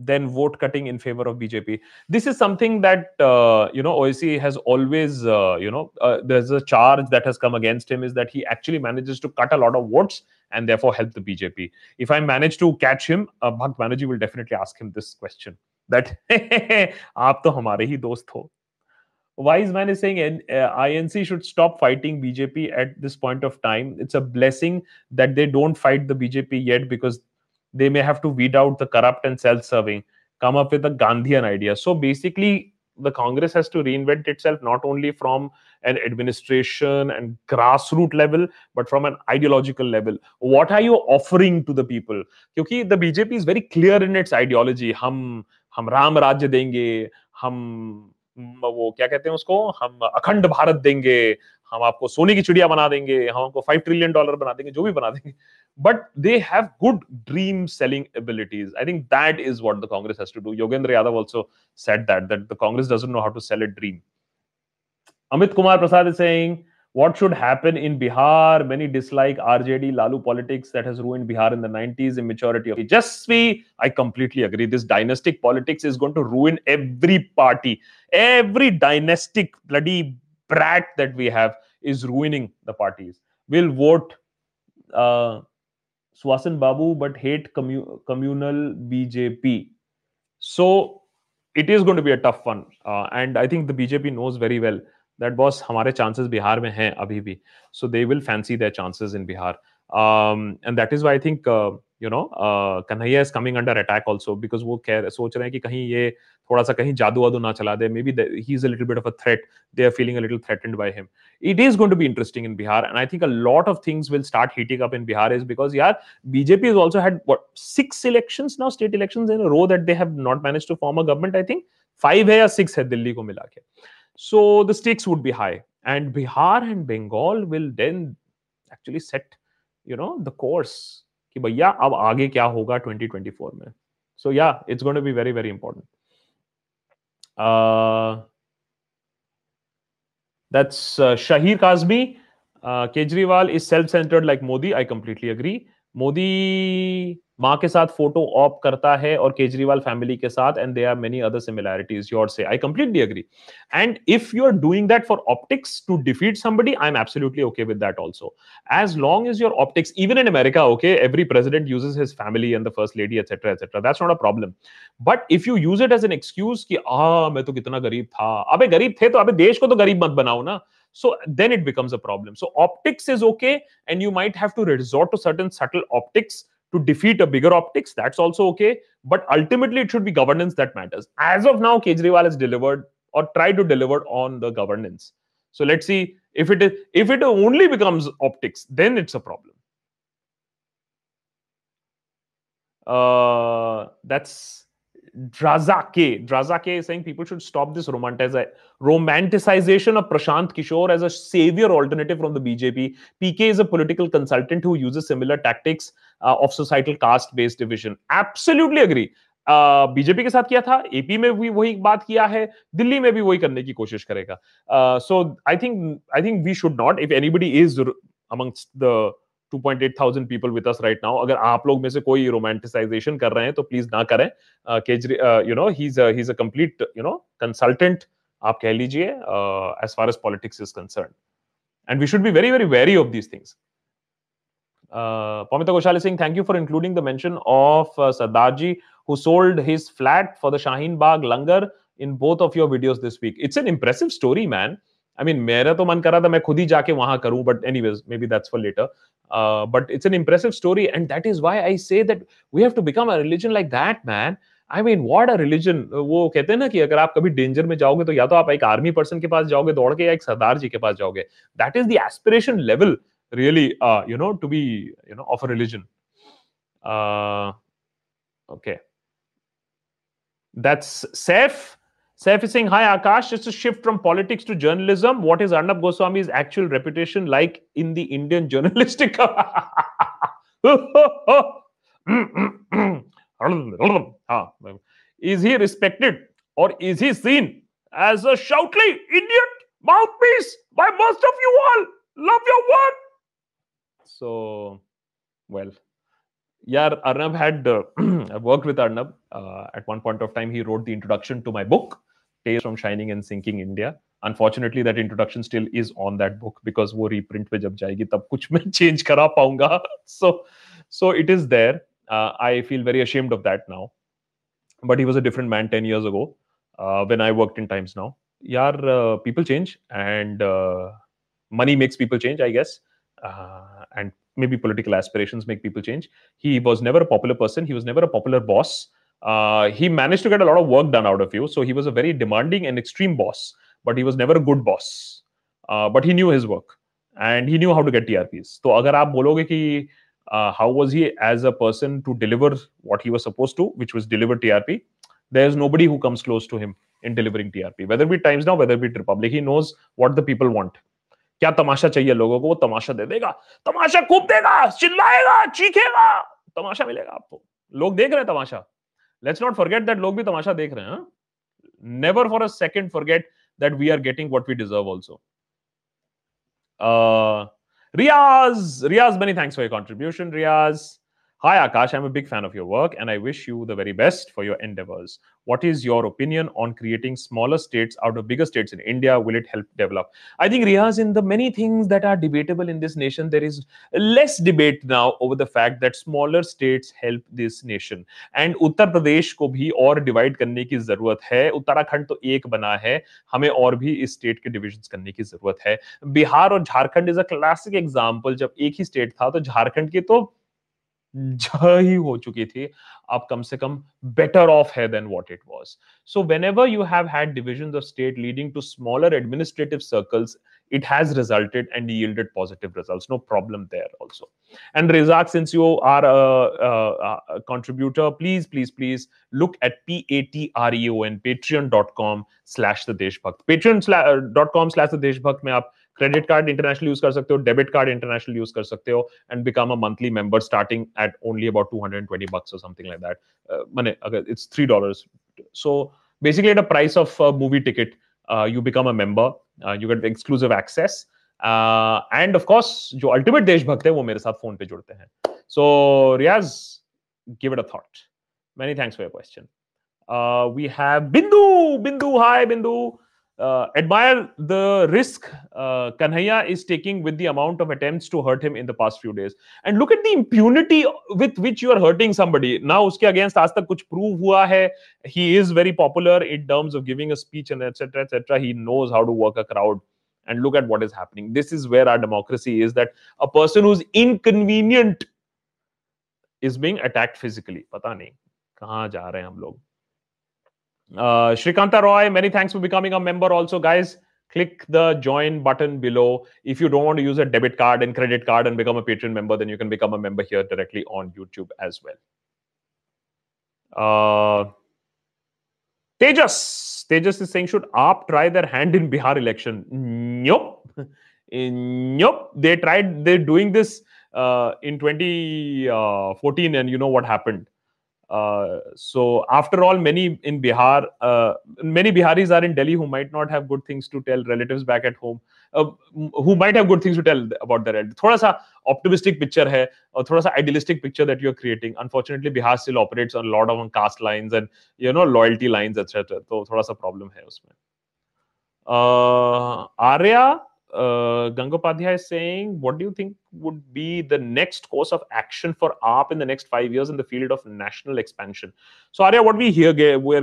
then vote cutting in favor of BJP. This is something that, OSC has always, there's a charge that has come against him, is that he actually manages to cut a lot of votes and therefore help the BJP. If I manage to catch him, Bhagat Banerjee will definitely ask him this question, that, aap to hamare hi dost ho. Wise man is saying INC should stop fighting BJP at this point of time. It's a blessing that they don't fight the BJP yet, because they may have to weed out the corrupt and self-serving, come up with a Gandhian idea. So basically, the Congress has to reinvent itself, not only from an administration and grassroots level, but from an ideological level. What are you offering to the people? Because the BJP is very clear in its ideology. हम राम राज्य देंगे, हम वो क्या कहते हैं उसको, हम अखंड भारत देंगे, हम आपको सोने की चिड़िया बना देंगे, हम आपको $5 trillion बना देंगे, जो भी बना देंगे. But they have good dream-selling abilities. I think that is what the Congress has to do. Yogendra Yadav also said that the Congress doesn't know how to sell a dream. Amit Kumar Prasad is saying, What should happen in Bihar? Many dislike RJD, Lalu politics that has ruined Bihar in the 90s, immaturity of... Just I completely agree. This dynastic politics is going to ruin every party. Every dynastic bloody brat that we have is ruining the parties. We'll vote Swasan Babu but hate communal BJP. So it is going to be a tough one. And I think the BJP knows very well that boss, हमारे chances Bihar में हैं अभी भी, so they will fancy their chances in Bihar, and that is why I think Kanhaiya is coming under attack also because वो सोच रहे हैं कि कहीं ये थोड़ा सा कहीं जादू वादू ना चला दे, maybe he is a little bit of a threat, they are feeling a little threatened by him. It is going to be interesting in Bihar, and I think a lot of things will start heating up in Bihar is because yeah, BJP has also had what 6 elections now, state elections in a row that they have not managed to form a government. I think 5 है या 6 है दिल्ली को मिला के. So the stakes would be high, and Bihar and Bengal will then actually set, the course. कि भैया अब आगे क्या होगा 2024 में. So yeah, it's going to be very, very important. That's Shahir Kazmi. Kejriwal is self-centered like Modi. I completely agree. Modi माँ के साथ फोटो ऑप करता है और केजरीवाल फैमिली के साथ, and there are many other similarities. Your say I completely agree, and if you are doing that for optics to defeat somebody, I am absolutely okay with that also, as long as your optics. Even in America, okay, every president uses his family and the first lady etcetera etcetera, that's not a problem. But if you use it as an excuse कि मैं तो कितना गरीब था, अबे गरीब थे तो अबे देश को तो गरीब मत बनाओ ना, so then it becomes a problem. So optics is okay, and you might have to resort to certain subtle optics to defeat a bigger optics. That's also okay, but ultimately it should be governance that matters. As of now, Kejriwal has delivered or tried to deliver on the governance. So let's see if it only becomes optics, then it's a problem. That's Drazake is saying people should stop this romanticization of Prashant Kishore as a savior alternative from the BJP. PK is a political consultant who uses similar tactics of societal caste-based division. Absolutely agree. BJP के साथ किया था, AP में भी वही बात किया है, दिल्ली में भी वही करने की कोशिश करेगा. So I think we should not. If anybody is amongst the 2,800 people with us right now, अगर आप लोग में से कोई romanticization कर रहे हैं तो प्लीज ना करें. He's a complete consultant, आप कह लीजिए, as far as politics is concerned, and we should be very, very wary of these things. Pamita Goshal is saying thank you for including the mention of Sardarji who sold his flat for the Shaheen Bagh langar in both of your videos this week. It's an impressive story, man. I mean, मेरा तो मन कर रहा था मैं खुद ही जाके वहां करूं, but anyways, maybe that's for later. But it's an impressive story, and that is why I say that we have to become a religion like that, man. I mean, what a religion. वो कहते हैं ना कि अगर आप कभी danger में जाओगे तो या तो आप एक आर्मी पर्सन के पास जाओगे दौड़ के, या एक सरदार जी के पास जाओगे. That is the aspiration level, really, to be, of a religion. Okay. That's Saif. Saif is saying, hi Akash, just a shift from politics to journalism. What is Arnab Goswami's actual reputation like in the Indian journalistic? Is he respected or is he seen as a shoutly idiot mouthpiece by most of you all? Love your work. So, well. Yeah, Arnab had I've worked with Arnab. At one point of time, he wrote the introduction to my book, Tales from Shining and Sinking India. Unfortunately, that introduction still is on that book because वो reprint पे जब जाएगी तब कुछ मैं change करा पाऊँगा. So it is there. I feel very ashamed of that now. But he was a different man 10 years ago when I worked in Times Now. Yeah, people change, and money makes people change, I guess. And maybe political aspirations make people change. He was never a popular person. He was never a popular boss. He managed to get a lot of work done out of you. So he was a very demanding and extreme boss, but he was never a good boss. But he knew his work and he knew how to get TRPs. So agar aap bologe ki, how was he as a person to deliver what he was supposed to, which was deliver TRP, there's nobody who comes close to him in delivering TRP. Whether it be Times Now, whether it be Republic, he knows what the people want. क्या तमाशा चाहिए लोगों को, वो तमाशा दे देगा, तमाशा खूब देगा, चिल्लाएगा, चीखेगा, तमाशा मिलेगा आपको. लोग देख रहे हैं तमाशा. Let's not forget that लोग भी तमाशा देख रहे हैं. Never for a second forget that we are getting what we deserve also. Riaz, many thanks for your contribution, Riaz. Hi, Akash. I'm a big fan of your work and I wish you the very best for your endeavors. What is your opinion on creating smaller states out of bigger states in India? Will it help develop? I think, Riaz, in the many things that are debatable in this nation, there is less debate now over the fact that smaller states help this nation. And Uttar Pradesh ko bhi aur divide karne ki zarurat hai. Uttarakhand to ek bana hai. Hame aur bhi is state ke divisions karne ki zarurat hai. Bihar aur Jharkhand is a classic example. Jab ek hi state tha, to Jharkhand ke to ही हो चुकी थी, आप कम से कम better off है than what it was. So whenever you have had divisions of state leading to smaller administrative circles, it has resulted and yielded positive results. No problem there also. And Rizak, since you are a contributor, please look at PATREON, patreon.com/thedeshbhakt. patreon.com/thedeshbhakt में आप credit card international use कर सकते हो, debit card international use कर सकते हो, and become a monthly member starting at only about $220 और something like that. माने अगर it's $3, so basically at a price of movie ticket you become a member, you get exclusive access, and of course जो ultimate देशभक्त है वो मेरे साथ phone पे जुड़ते हैं. So Riyaz, give it a thought. Many thanks for your question. We have Bindu. Hi बिंदु. Admire the risk Kanhaiya is taking with the amount of attempts to hurt him in the past few days. And look at the impunity with which you are hurting somebody. Now, uske against aaj tak kuch prove hua hai. He is very popular in terms of giving a speech and etc. etc. He knows how to work a crowd. And look at what is happening. This is where our democracy is, that a person who's inconvenient is being attacked physically. Pata nahi kahan ja rahe hain hum log. Shrikanta Roy, many thanks for becoming a member also, guys. Click the join button below. If you don't want to use a debit card and credit card and become a Patreon member, then you can become a member here directly on YouTube as well. Tejas is saying, should AAP try their hand in Bihar election? Nope. They tried, they're doing this in 2014 and you know what happened. So after all, many in Bihar, many Biharis are in Delhi who might not have good things to tell relatives back at home, who might have good things to tell about their relatives. Thoda sa optimistic picture hai, or thoda sa idealistic picture that you are creating. Unfortunately, Bihar still operates on a lot of caste lines and loyalty lines, etc. So thoda sa problem hai usme. Arya Gangopadhyay is saying, what do you think would be the next course of action for AAP in the next 5 years in the field of national expansion? So Arya, what we are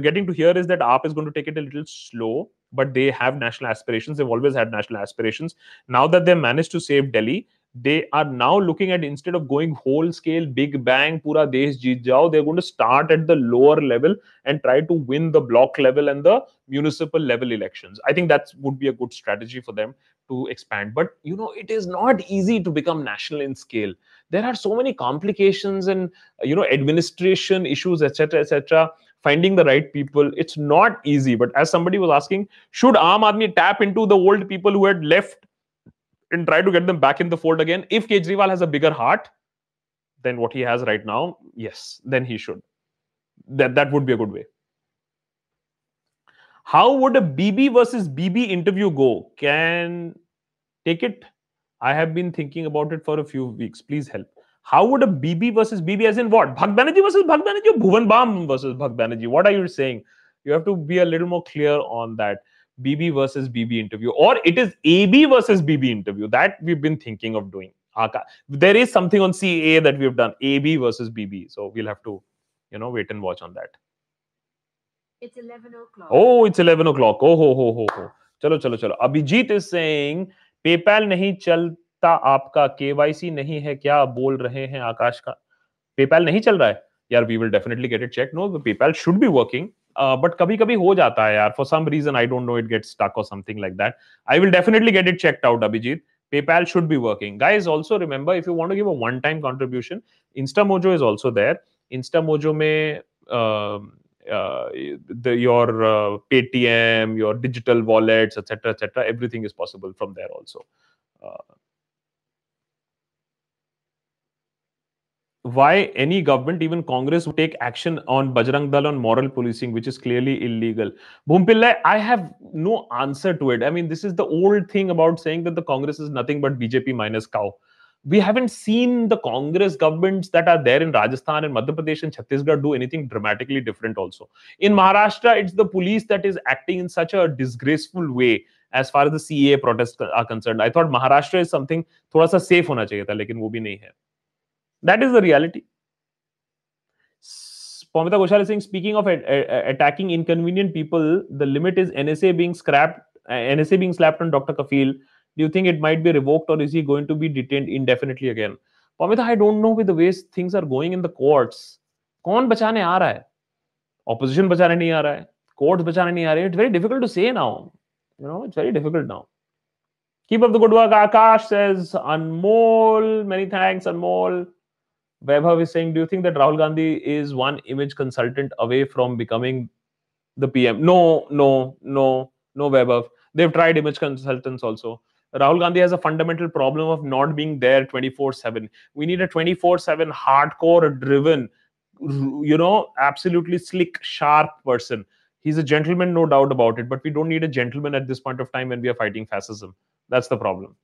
getting to hear is that AAP is going to take it a little slow, but they have national aspirations. They've always had national aspirations. Now that they managed to save Delhi, they are now looking at, instead of going whole scale, big bang, pura desh jeet jao, they're going to start at the lower level and try to win the block level and the municipal level elections. I think that would be a good strategy for them to expand. But, you know, it is not easy to become national in scale. There are so many complications and, administration issues, etc., etc., finding the right people. It's not easy. But as somebody was asking, should Aam Aadmi tap into the old people who had left and try to get them back in the fold again? If Kejriwal has a bigger heart than what he has right now, yes, then he should. That would be a good way. How would a BB versus BB interview go? Can take it? I have been thinking about it for a few weeks. Please help. How would a BB versus BB, as in what? Bhagat Banerjee versus Bhagat Banerjee or Bhuvan Bam versus Bhagat Banerjee? What are you saying? You have to be a little more clear on that. BB versus BB interview, or it is AB versus BB interview that we've been thinking of doing. There is something on CAA that we've done, AB versus BB. So we'll have to, wait and watch on that. It's 11 o'clock. Oh, it's 11 o'clock. Oh, ho, ho, ho, ho. Chalo. Abhijit is saying, PayPal nahi chalta aapka, KYC nahi hai kya, bol rahe hain Akash ka. PayPal nahi chal raha hai. Yaar, we will definitely get it checked. No, the PayPal should be working. But kabhi ho jata hai yaar. For some reason, I don't know, it gets stuck or something like that. I will definitely get it checked out, Abhijit. PayPal should be working. Guys, also remember, if you want to give a one-time contribution, InstaMojo is also there. InstaMojo mein your Paytm, your digital wallets, etc., everything is possible from there also. why any government, even Congress, would take action on Bajrang Dal on moral policing, which is clearly illegal. Bhum Pillai, I have no answer to it. I mean, this is the old thing about saying that the Congress is nothing but BJP minus cow. We haven't seen the Congress governments that are there in Rajasthan and Madhya Pradesh and Chhattisgarh do anything dramatically different also. In Maharashtra, it's the police that is acting in such a disgraceful way as far as the CAA protests are concerned. I thought Maharashtra is something thoda sa safe hona chahiye tha, lekin wo bhi nahi hai. That is the reality. Pomita Goshal is saying, speaking of attacking inconvenient people, the limit is NSA being slapped on Dr. Kafil. Do you think it might be revoked or is he going to be detained indefinitely again? Pomita, I don't know with the ways things are going in the courts. Kaun bachane aa raha hai? Opposition bachane nahi aa raha hai. Courts bachane nahi aa rahe. It's very difficult to say now. You know, it's very difficult now. Keep up the good work. Akash says, Anmol. Many thanks, Anmol. Vaibhav is saying, do you think that Rahul Gandhi is one image consultant away from becoming the PM? No, Vaibhav. They've tried image consultants also. Rahul Gandhi has a fundamental problem of not being there 24/7. We need a 24/7 hardcore driven, you know, absolutely slick, sharp person. He's a gentleman, no doubt about it, but we don't need a gentleman at this point of time when we are fighting fascism. That's the problem.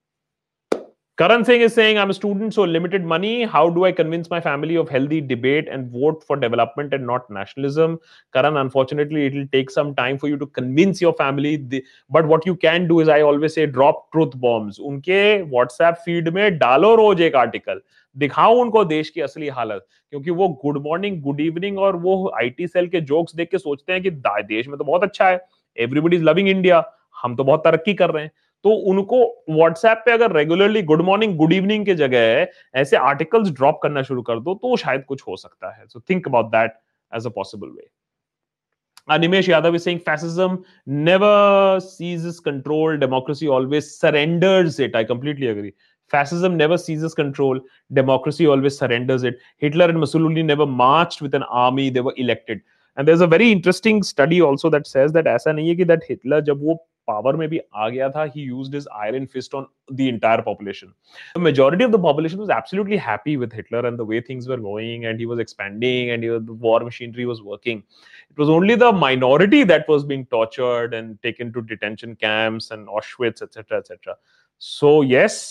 Karan Singh is saying, I'm a student, so limited money. How do I convince my family of healthy debate and vote for development and not nationalism? Karan, unfortunately, it will take some time for you to convince your family. But what you can do is, I always say, drop truth bombs. Unke WhatsApp feed mein dalo roz ek article. दिखाओ उनको देश की असली हालत, क्योंकि वो good morning good evening और वो आईटी सेल के जोक्स देख के सोचते हैं कि देश में तो बहुत अच्छा है, एवरीबडी इज लविंग इंडिया, हम तो बहुत तरक्की कर रहे हैं. तो उनको व्हाट्सएप पे अगर regularly good morning good evening के जगह ऐसे आर्टिकल्स ड्रॉप करना शुरू कर दो तो शायद कुछ हो सकता है. So think about that as a possible way. Animesh Yadav is saying, fascism never ceases control, democracy always surrenders it. I completely agree. Fascism never ceases control, democracy always surrenders it. Hitler and Mussolini never marched with an army, they were elected. And there's a very interesting study also that says that aisa nahi hai ki that Hitler jab wo power mein bhi aa gaya tha, he used his iron fist on the entire population. The majority of the population was absolutely happy with Hitler and the way things were going and he was expanding and the war machinery was working. It was only the minority that was being tortured and taken to detention camps and Auschwitz, etc., etc. So yes,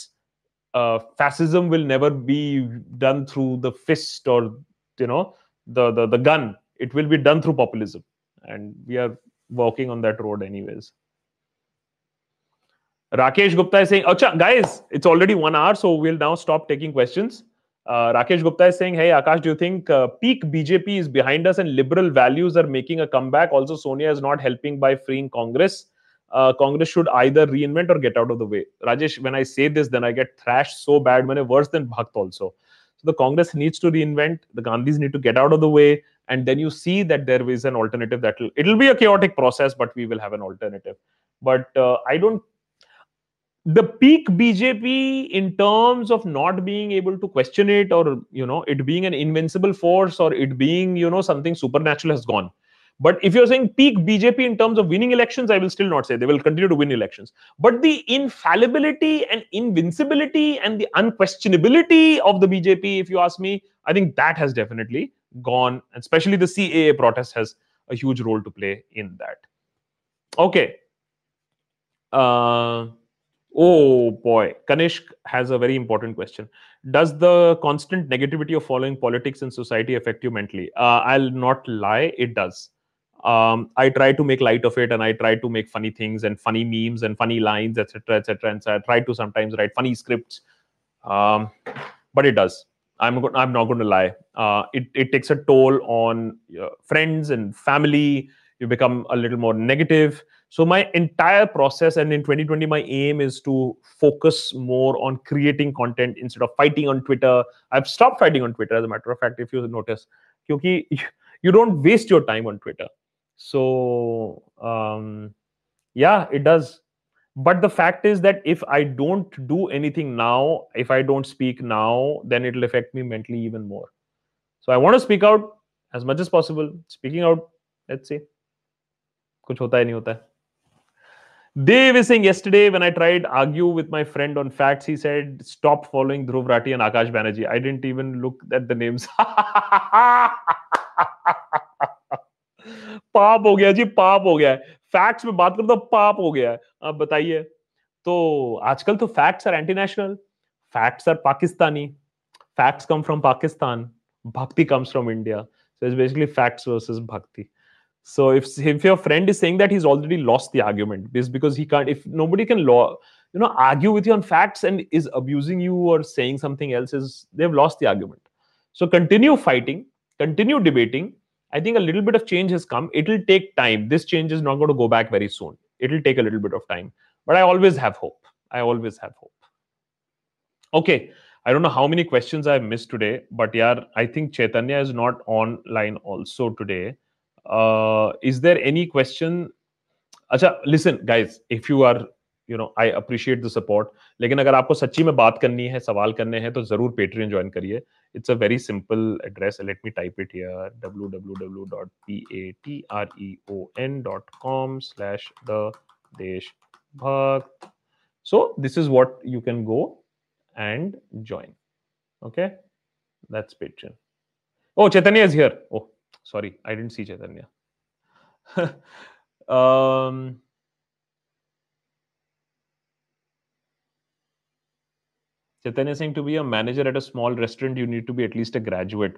fascism will never be done through the fist or, you know, the gun. It will be done through populism, and we are working on that road anyways. Rakesh Gupta is saying, "Acha guys, it's already 1 hour, so we'll now stop taking questions." Rakesh Gupta is saying, "Hey Akash, do you think peak BJP is behind us and liberal values are making a comeback? Also, Sonia is not helping by freeing Congress. Congress should either reinvent or get out of the way." Rajesh, when I say this, then I get thrashed so bad, maine worse than Bhakt also. So the Congress needs to reinvent, the Gandhis need to get out of the way, and then you see that there is an alternative. That it'll be a chaotic process, but we will have an alternative. But the peak BJP in terms of not being able to question it, or, you know, it being an invincible force, or it being, you know, something supernatural has gone. But if you're saying peak BJP in terms of winning elections, I will still not say. They will continue to win elections. But the infallibility and invincibility and the unquestionability of the BJP, if you ask me, I think that has definitely gone. And especially the CAA protest has a huge role to play in that. Okay. Oh boy, Kanishk has a very important question. Does the constant negativity of following politics in society affect you mentally? I'll not lie, it does. I try to make light of it, and I try to make funny things and funny memes and funny lines, etc., etc. And so I try to sometimes write funny scripts, but it does. I'm not going to lie. It takes a toll on friends and family. You become a little more negative. So my entire process, and in 2020, my aim is to focus more on creating content instead of fighting on Twitter. I've stopped fighting on Twitter, as a matter of fact, if you notice, because you don't waste your time on Twitter. So yeah, it does. But the fact is that if I don't do anything now, if I don't speak now, then it'll affect me mentally even more. So I want to speak out as much as possible. Speaking out, let's see. कुछ होता है नहीं होता है. Dev is saying, yesterday when I tried argue with my friend on facts, he said, stop following Dhruv Rathi and Akash Banerjee. I didn't even look at the names. पाप हो गया जी, पाप हो गया है. फैक्ट्स में बात करूं तो पाप हो गया है. आप बताइए, तो आजकल तो facts are anti national, facts are Pakistani, facts come from Pakistan, bhakti comes from India. So it's basically facts versus bhakti. So if your friend is saying that he's already lost the argument, it's because he can't. If nobody can argue with you on facts and is abusing you or saying something else, is they've lost the argument. So continue fighting, continue debating. I think a little bit of change has come. It'll take time. This change is not going to go back very soon. It'll take a little bit of time. But I always have hope. I always have hope. Okay. I don't know how many questions I've missed today, but yeah, I think Chaitanya is not online also today. Is there any question? Acha, listen, guys, if you are, I appreciate the support. लेकिन अगर आपको सच्ची में बात करनी है, सवाल करने हैं, तो जरूर Patreon join करिए. It's a very simple address. Let me type it here: www.patreon.com/thedeshbhakt. So this is what you can go and join. Okay, that's Patreon. Oh, Chaitanya is here. Oh, sorry, I didn't see Chaitanya. Chaitanya saying, to be a manager at a small restaurant you need to be at least a graduate,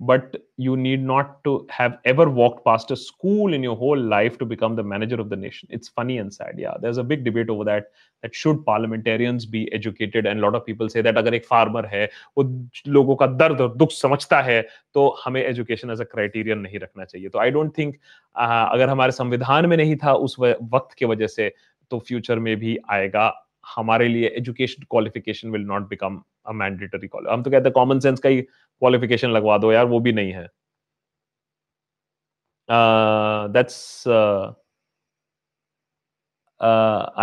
but you need not to have ever walked past a school in your whole life to become the manager of the nation. It's funny and sad. Yeah, there's a big debate over that should parliamentarians be educated, and a lot of people say that agar ek farmer hai, wo logo ka dard aur dukh samajhta hai, to hame education as a criterion nahi rakhna chahiye. So I don't think agar hamare संविधान में नहीं था उस वक्त के वजह से, तो फ्यूचर में भी आएगा. हमारे लिए education qualification will not become a mandatory. हम तो कहते हैं कॉमन सेंस का ही क्वालिफिकेशन लगवा दो यार, वो भी नहीं है. That's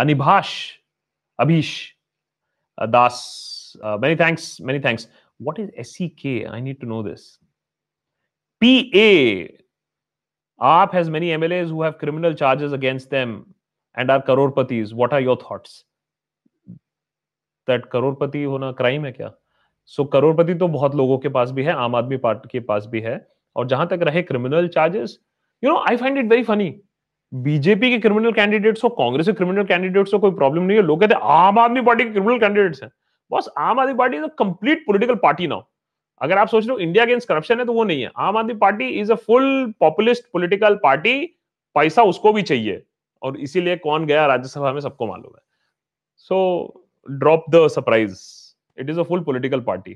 Anibhash Abhish Das. Many thanks, many thanks. What is SEK? I need to know this. PA AAP has many MLAs who have criminal charges against them and are crorepati's. What are your thoughts? करोड़पति होना crime है क्या? सो करोड़पति तो बहुत लोगों के पास भी है, आम आदमी पार्टी के पास भी है. और जहां तक रहे criminal charges, I find it very funny. BJP के क्रिमिनल कैंडिडेट्स हो, कांग्रेस के क्रिमिनल कैंडिडेट्स हो, कोई प्रॉब्लम नहीं है. लोग कहते आम आदमी पार्टी के क्रिमिनल कैंडिडेट्स हैं. बस Aam Aadmi party is a complete political party now. अगर आप सोच रहे हो इंडिया अगेंस्ट करप्शन है, तो वो नहीं है. Aam Aadmi party is a full populist political party. पैसा उसको भी चाहिए, और इसीलिए कौन गया राज्यसभा में सबको मालूम है. सो drop the surprise. It is a full political party.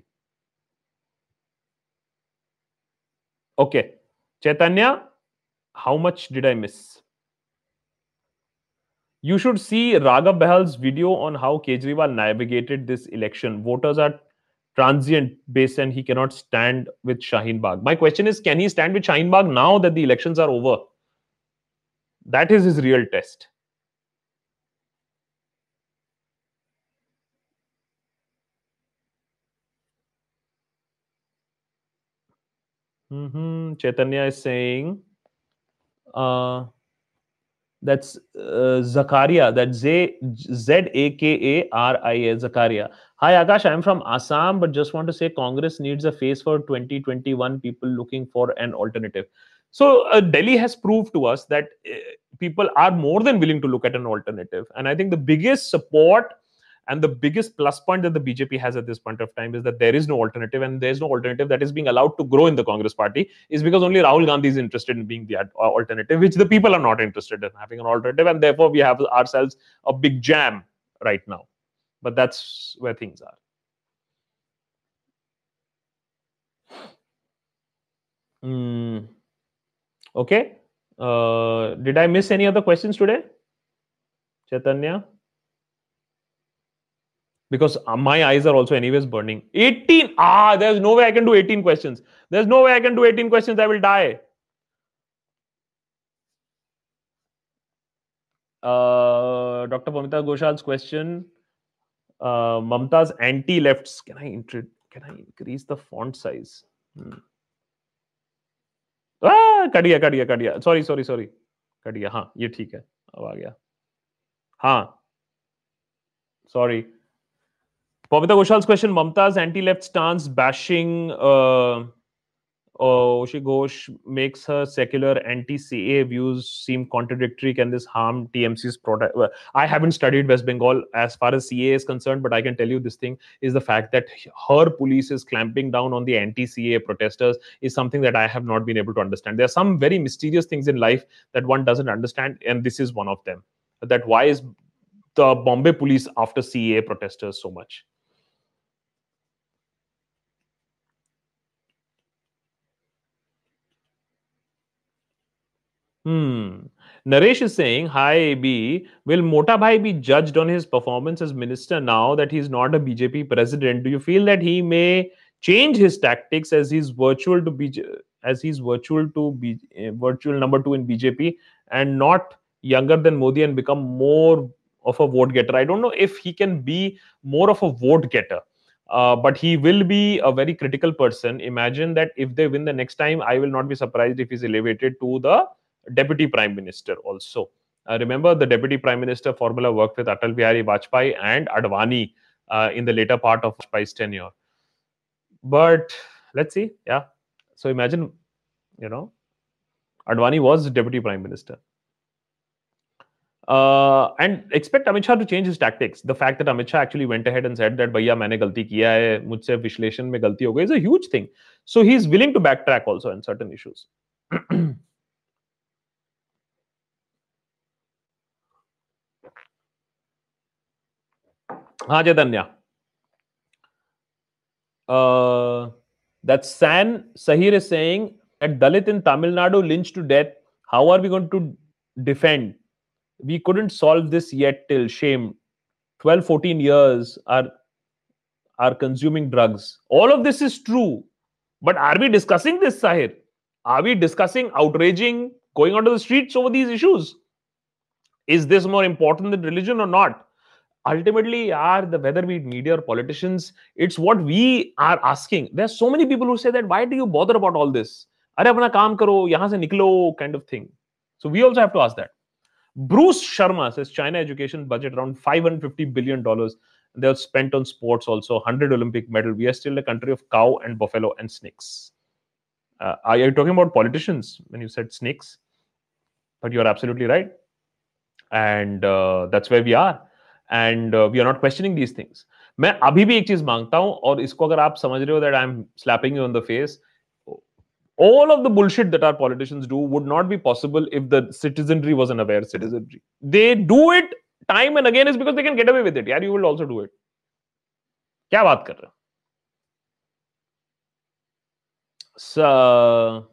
Okay, Chaitanya, how much did I miss? You should see Raghav Behal's video on how Kejriwal navigated this election. Voters are transient based and he cannot stand with Shaheen Bagh. My question is, can he stand with Shaheen Bagh now that the elections are over? That is his real test. Chaitanya is saying that's Zakaria, that's Zakariya. Zakaria. Hi Akash, I am from Assam, but just want to say Congress needs a face for 2021, people looking for an alternative. So Delhi has proved to us that people are more than willing to look at an alternative. And I think the biggest support and the biggest plus point that the BJP has at this point of time is that there is no alternative, and there is no alternative that is being allowed to grow in the Congress party is because only Rahul Gandhi is interested in being the alternative, which the people are not interested in having an alternative, and therefore we have ourselves a big jam right now. But that's where things are. Okay. Did I miss any other questions today, Chaitanya? Because my eyes are also anyways burning. 18. There's no way I can do 18 questions. There's no way I can do 18 questions. I will die. Dr. Pamita Goshal's question. Mamata's anti-lefts. Can I increase the font size? Cut gaya. Sorry. Cut gaya. हाँ, ये ठीक है. अब आ गया. हाँ sorry, Pavita Ghoshal question, Mamata's anti left stance bashing Oshi Ghosh makes her secular anti-CAA views seem contradictory. Can this harm TMC's product? Well, I haven't studied West Bengal as far as CAA is concerned, but I can tell you this thing is the fact that her police is clamping down on the anti-CAA protesters is something that I have not been able to understand. There are some very mysterious things in life that one doesn't understand, and this is one of them. That why is the Bombay police after CAA protesters so much? Naresh is saying, hi B, will Mota Bhai be judged on his performance as minister now that he's not a BJP president? Do you feel that he may change his tactics as he's virtual number two in BJP and not younger than Modi and become more of a vote getter? I don't know if he can be more of a vote getter. But he will be a very critical person. Imagine that if they win the next time, I will not be surprised if he's elevated to the Deputy Prime Minister also. Remember, the Deputy Prime Minister formula worked with Atal Bihari Vajpayee and Advani in the later part of Vajpayee's tenure. But let's see. Yeah. So imagine, you know, Advani was Deputy Prime Minister. And expect Amit Shah to change his tactics. The fact that Amit Shah actually went ahead and said that "Bhaiya, maine galti kiya hai, mujhse vishleishan mein galti ho gayi" is a huge thing. So he's willing to backtrack also on certain issues. Haan, Jadanya. That San Sahir is saying that Dalit in Tamil Nadu lynched to death. How are we going to defend? We couldn't solve this yet till shame. 12-14 years are consuming drugs. All of this is true. But are we discussing this, Sahir? Are we discussing outraging, going onto the streets over these issues? Is this more important than religion or not? Ultimately, whether we media or politicians, it's what we are asking. There are so many people who say that, why do you bother about all this? Arey apna kaam karo, yahan se niklo, kind of thing. So we also have to ask that. Bruce Sharma says China education budget around $550 billion. They are spent on sports also. 100 Olympic medal. We are still a country of cow and buffalo and snakes. Are you talking about politicians when you said snakes? But you are absolutely right, and that's where we are, and we are not questioning these things. मैं अभी भी एक चीज मांगता हूँ और इसको अगर आप समझ रहे हो that I'm slapping you on the face. All of the bullshit that our politicians do would not be possible if the citizenry was an aware citizenry. They do it time and again is because they can get away with it. Yeah, you will also do it. क्या बात कर रहे हो? So,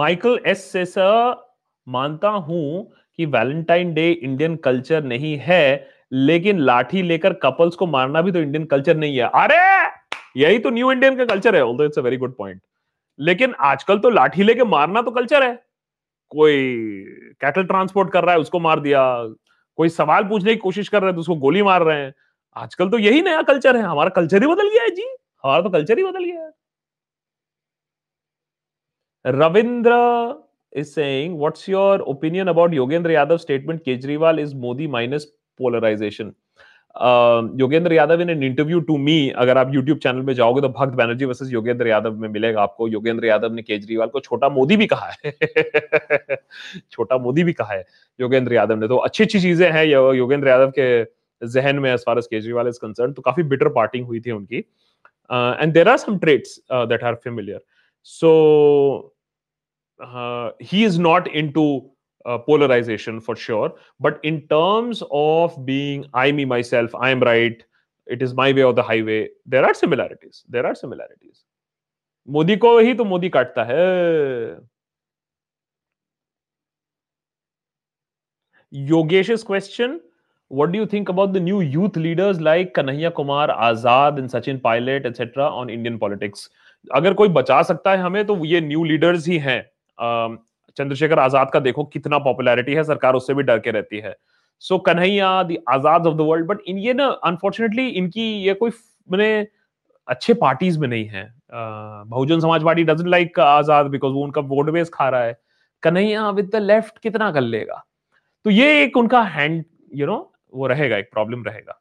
Michael S से sir, मानता हूँ कि Valentine Day Indian culture नहीं है, लेकिन लाठी लेकर couples को मारना भी तो Indian culture नहीं है. अरे यही तो न्यू इंडियन का कल्चर है, although it's a very good point. लेकिन आजकल तो लाठी लेके मारना तो कल्चर है. कोई कैटल ट्रांसपोर्ट कर रहा है उसको मार दिया, कोई सवाल पूछने की कोशिश कर रहा है तो उसको गोली मार रहे हैं. आजकल तो यही नया कल्चर है. हमारा कल्चर ही बदल गया है जी, हमारा तो कल्चर ही बदल गया है. Ravindra is saying, what's your opinion about Yogendra Yadav's statement, Kejriwal is Modi minus polarization? Yogendra Yadav in an interview to me, अगर आप यूट्यूब चैनल में जाओगे तो भगत बैनर्जी वर्सेस योगेंद्र यादव में मिलेगा आपको. योगेंद्र यादव ने केजरीवाल को छोटा मोदी भी कहा है. छोटा मोदी भी कहा है योगेंद्र यादव ने. तो अच्छी अच्छी चीजें हैं योगेंद्र यादव के जहन में as far as Kejriwal is concern. तो काफी बिटर पार्टिंग हुई थी उनकी, and there are some traits that are familiar. So he is not into polarization for sure, but in terms of being I, me, myself, I am right, it is my way or the highway, there are similarities. There are similarities. Modi ko hi to Modi kaatta hai. Yogesh's question, what do you think about the new youth leaders like Kanhaiya Kumar, Azad and Sachin Pilot etc. on Indian politics? Agar koi bacha sakta hai hame to ye new leaders hi hain. Chandrashekhar Azad का देखो कितना popularity है, सरकार उससे भी डर के रहती है. So Kanhaiya the Azad of the world. But इन ये ना अनफॉर्चुनेटली इनकी ये कोई मैंने अच्छे पार्टीज में नहीं है. Bahujan Samaj party doesn't like Azad because वो उनका वोट बेस खा रहा है. कन्हैया विद द लेफ्ट कितना कर लेगा? तो ये एक उनका हैंड वो रहेगा, एक प्रॉब्लम रहेगा।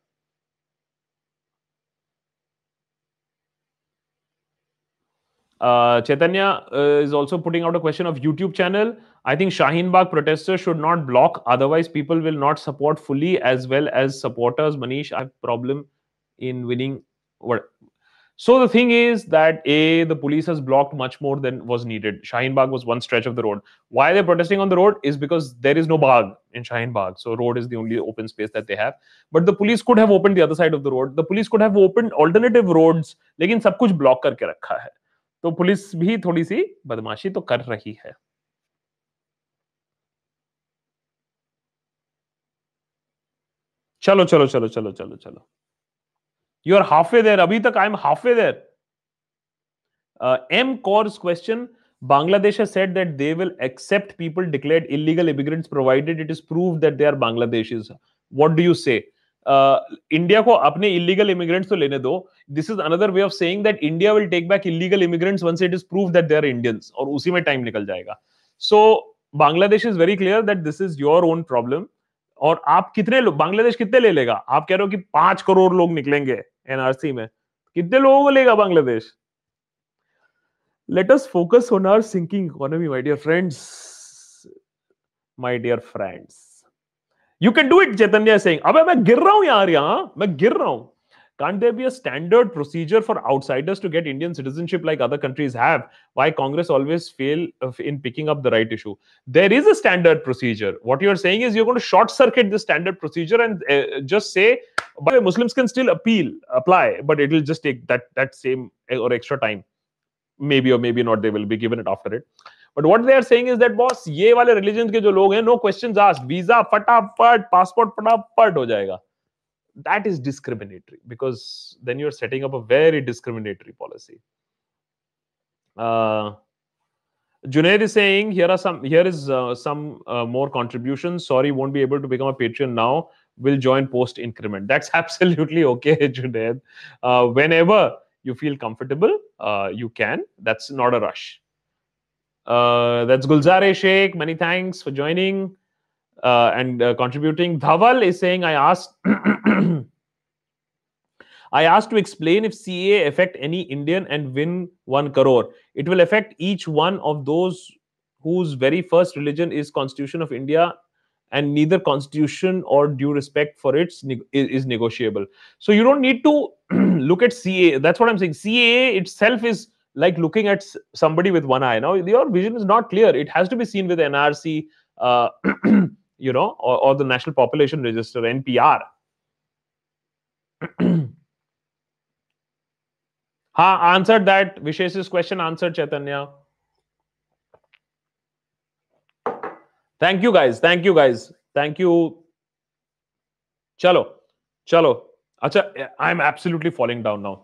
Chaitanya is also putting out a question of YouTube channel. I think Shaheen Bagh protesters should not block, otherwise people will not support fully as well as supporters. Manish, I have problem in winning. What? So the thing is that the police has blocked much more than was needed. Shaheen Bagh was one stretch of the road. Why they're protesting on the road is because there is no bagh in Shaheen Bagh. So road is the only open space that they have. But the police could have opened the other side of the road. The police could have opened alternative roads. Lekin sab kuch block karke rakha hai. तो police भी थोड़ी सी बदमाशी तो कर रही है। चलो चलो चलो चलो चलो चलो, you are half way there, अभी तक I am half way there. एम course question, Bangladesh has said that they will accept people declared illegal immigrants provided it is proved that they are Bangladeshis. What do you say? India को अपने illegal immigrants तो लेने दो। This is another way of saying that India will take back illegal immigrants once it is proved that they are Indians, और उसी में time निकल जाएगा। So Bangladesh is very clear that this is your own problem. और आप कितने लोग, बांग्लादेश कितने ले लेगा? आप कह रहे हो कि 5 करोड़ लोग निकलेंगे एनआरसी में, कितने लोगों को लेगा Bangladesh? Let us focus on our sinking economy, my dear friends, my dear friends. You can do it, Chaitanya is saying. अबे मैं गिर रहा हूँ यार, यहाँ मैं गिर रहा हूँ। Can't there be a standard procedure for outsiders to get Indian citizenship like other countries have? Why Congress always fail in picking up the right issue? There is a standard procedure. What you are saying is you're going to short circuit the standard procedure and just say, but Muslims can still apply, but it will just take that same or extra time. Maybe or maybe not, they will be given it after it. But what they are saying is that boss, ये वाले religion के जो लोग हैं, no questions asked, visa फटाफट, passport फटाफट हो जाएगा. That is discriminatory because then you are setting up a very discriminatory policy. Junaid is saying here is some more contributions. Sorry, won't be able to become a Patreon now. Will join post increment. That's absolutely okay, Junaid. Whenever you feel comfortable, you can. That's not a rush. That's Gulzare Sheikh. Many thanks for joining and contributing. Dhawal is saying, I asked to explain if CAA affect any Indian and win 1 crore. It will affect each one of those whose very first religion is Constitution of India, and neither Constitution or due respect for it is negotiable. So you don't need to look at CAA. That's what I'm saying. CAA itself is like looking at somebody with one eye. Now your vision is not clear. It has to be seen with NRC, or the National Population Register, NPR. Ha, answered that. Vishesh's question answered, Chaitanya. Thank you guys. Thank you guys. Thank you. Chalo, chalo. Acha, I'm absolutely falling down now.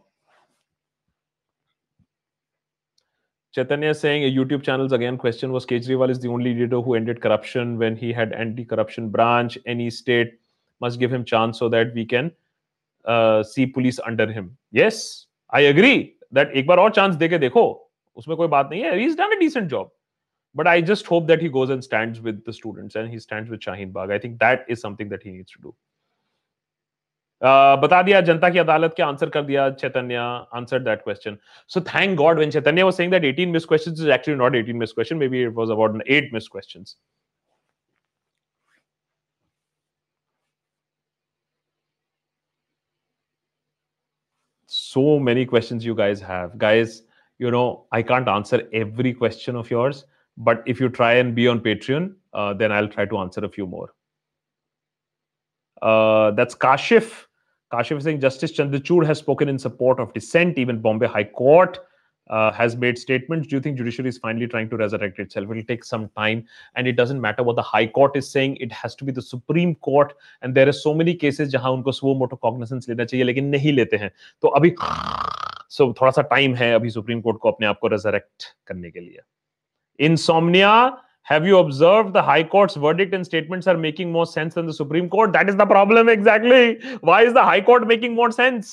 Chaitanya is saying YouTube channels again. Question was Kejriwal is the only leader who ended corruption when he had anti-corruption branch. Any state must give him chance so that we can see police under him. Yes, I agree that एक बार और chance देके देखो, उसमें कोई बात नहीं है. He's done a decent job, but I just hope that he goes and stands with the students and he stands with Shaheen Bagh. I think that is something that he needs to do. बता दिया जनता की अदालत के answer कर दिया Chaitanya answer that question so thank God when Chaitanya was saying that 18 miss questions is actually not 18 miss question may be it was about 8 miss questions so many questions you guys have guys you know I can't answer every question of yours but if you try and be on Patreon then I will try to answer a few more that's Kashif. Kashif is saying Justice Chandrachud has spoken in support of dissent. Even Bombay High Court has made statements. Do you think judiciary is finally trying to resurrect itself? It will take some time, and it doesn't matter what the High Court is saying. It has to be the Supreme Court, and there are so many cases jahan unko suo moto cognizance lena chahiye, lekin nahi lete hain. So abhi so thoda sa time hai abhi Supreme Court ko apne aap ko resurrect karne ke liye. Insomnia. Have you observed the High Court's verdict and statements are making more sense than the Supreme Court? That is the problem exactly. Why is the High Court making more sense?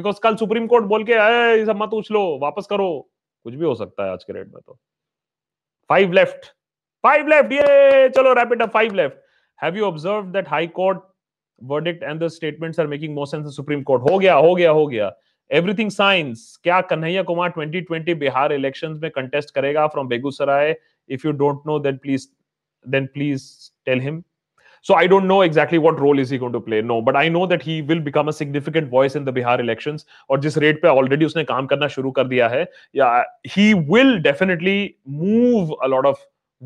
Because कल Supreme Court बोल के ये सब मत उछलो, वापस करो, कुछ भी हो सकता है आज के रेट में तो. 5 left, 5 left, ये चलो rapid up 5 left. Have you observed that High Court verdict and the statements are making more sense than Supreme Court? हो गया. Everything signs. क्या कन्हैया कुमार 2020 बिहार elections में contest करेगा from Begusarai? If you don't know, then please tell him. So I don't know exactly what role is he going to play. No, but I know that he will become a significant voice in the Bihar elections. और जिस rate पे already उसने काम करना शुरू कर दिया है, yeah, he will definitely move a lot of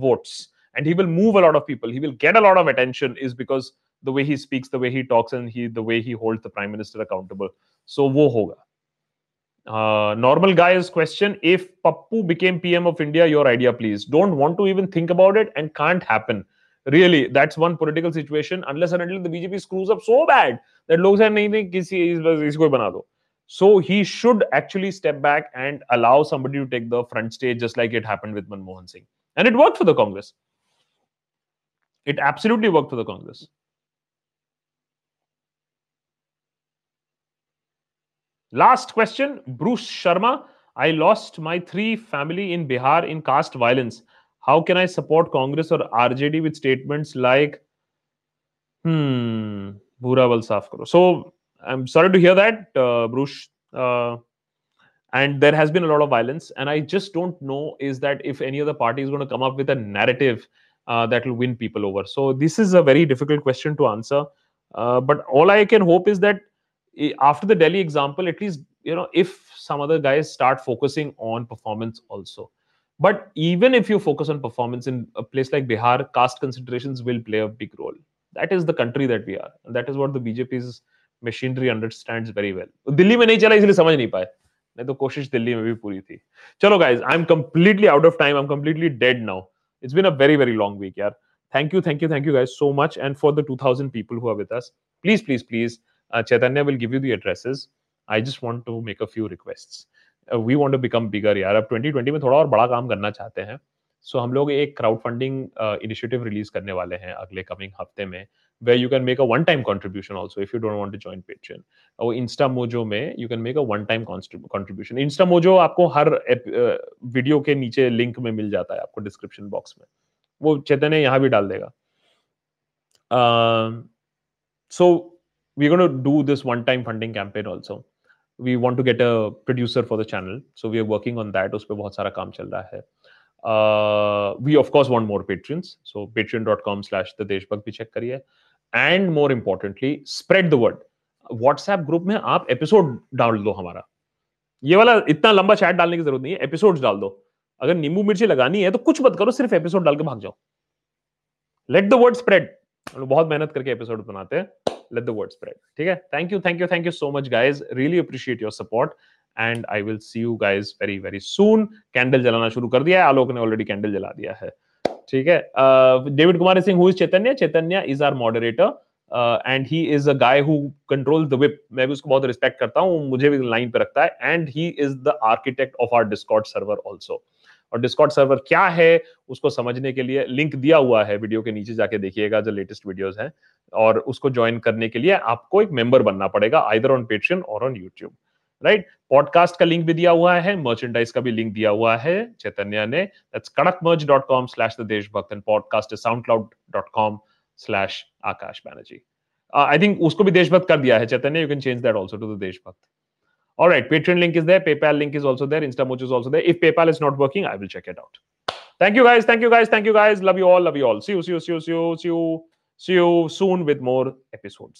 votes and he will move a lot of people. He will get a lot of attention is because the way he speaks, the way he talks, and the way he holds the prime minister accountable. So वो होगा. Normal guy's question: If Pappu became PM of India, your idea, please. Don't want to even think about it, and can't happen. Really, that's one political situation. Unless and until the BJP screws up so bad that लोग say नहीं किसी को बना दो. So he should actually step back and allow somebody to take the front stage, just like it happened with Manmohan Singh, and it worked for the Congress. It absolutely worked for the Congress. Last question, Bruce Sharma. I lost my three family in Bihar in caste violence. How can I support Congress or RJD with statements like bura wal saaf karo? So I'm sorry to hear that, Bruce. And there has been a lot of violence. And I just don't know is that if any other party is going to come up with a narrative that will win people over. So this is a very difficult question to answer. But all I can hope is that after the Delhi example, at least, you know, if some other guys start focusing on performance also. But even if you focus on performance in a place like Bihar, caste considerations will play a big role. That is the country that we are. And that is what the BJP's machinery understands very well. Delhi mein nahi chala, isliye samajh nahi paaye. Nahi to koshish Delhi mein bhi puri thi. Chalo guys, I'm completely out of time. I'm completely dead now. It's been a very, very long week, yaar. Thank you guys so much. And for the 2,000 people who are with us, please. Chaitanya will give you the addresses. I just want to make a few requests. We want to become bigger. यार अब 2020 में थोड़ा और बड़ा काम करना चाहते हैं. So हम लोग एक crowdfunding initiative release करने वाले हैं अगले coming हफ्ते में, where you can make a one-time contribution also if you don't want to join Patreon. और Insta Mojo में you can make a one-time contribution. Insta Mojo आपको हर video के नीचे link में मिल जाता है आपको description box में. वो चैतन्य यहाँ भी डाल देगा. So we're going to do this one-time funding campaign also. We want to get a producer for the channel, so we are working on that. उस पे बहुत सारा काम चल रहा है. We of course want more patrons, so patreon.com/thedeshbhakt भी check करिए. And more importantly, spread the word. WhatsApp group में आप episode डाल दो हमारा. ये वाला इतना लंबा chat डालने की जरूरत नहीं है. Episodes डाल दो. अगर नींबू मिर्ची लगानी है तो कुछ मत करो, सिर्फ episode डाल के भाग जाओ. Let the word spread. हम लोग बहुत मेहनत करके episode बनाते हैं. Let the word spread. ठीक है? Thank you so much, guys. Really appreciate your support, and I will see you guys very, very soon. Candle जलाना शुरू कर दिया है. आलोक ने already candle जला दिया है. ठीक है? David Kumar Singh, who is Chaitanya? Chaitanya is our moderator, and he is a guy who controls the whip. मैं भी उसको बहुत respect करता हूँ. मुझे भी line पे रखता है. And he is the architect of our Discord server also. और Discord सर्वर क्या है उसको समझने के लिए लिंक दिया हुआ है वीडियो के नीचे, जाके देखिएगा जो लेटेस्ट वीडियोस हैं. और उसको ज्वाइन करने के लिए आपको एक मेंबर बनना पड़ेगा, आइदर ऑन पेट्रियन और ऑन यूट्यूब, राइट. पॉडकास्ट का लिंक भी दिया हुआ है, मर्चेंडाइज का भी लिंक दिया हुआ है चैतन्य ने. That's kadakmerch.com/thedeshbhakt and podcast is soundcloud.com/akashbanerjee. I think उसको भी देशभक्त कर दिया है Chaitanya. You can change that also to the Deshbhakt. All right, Patreon link is there, PayPal link is also there, Instamojo is also there. If PayPal is not working, I will check it out. Thank you guys. Love you all. See you soon with more episodes.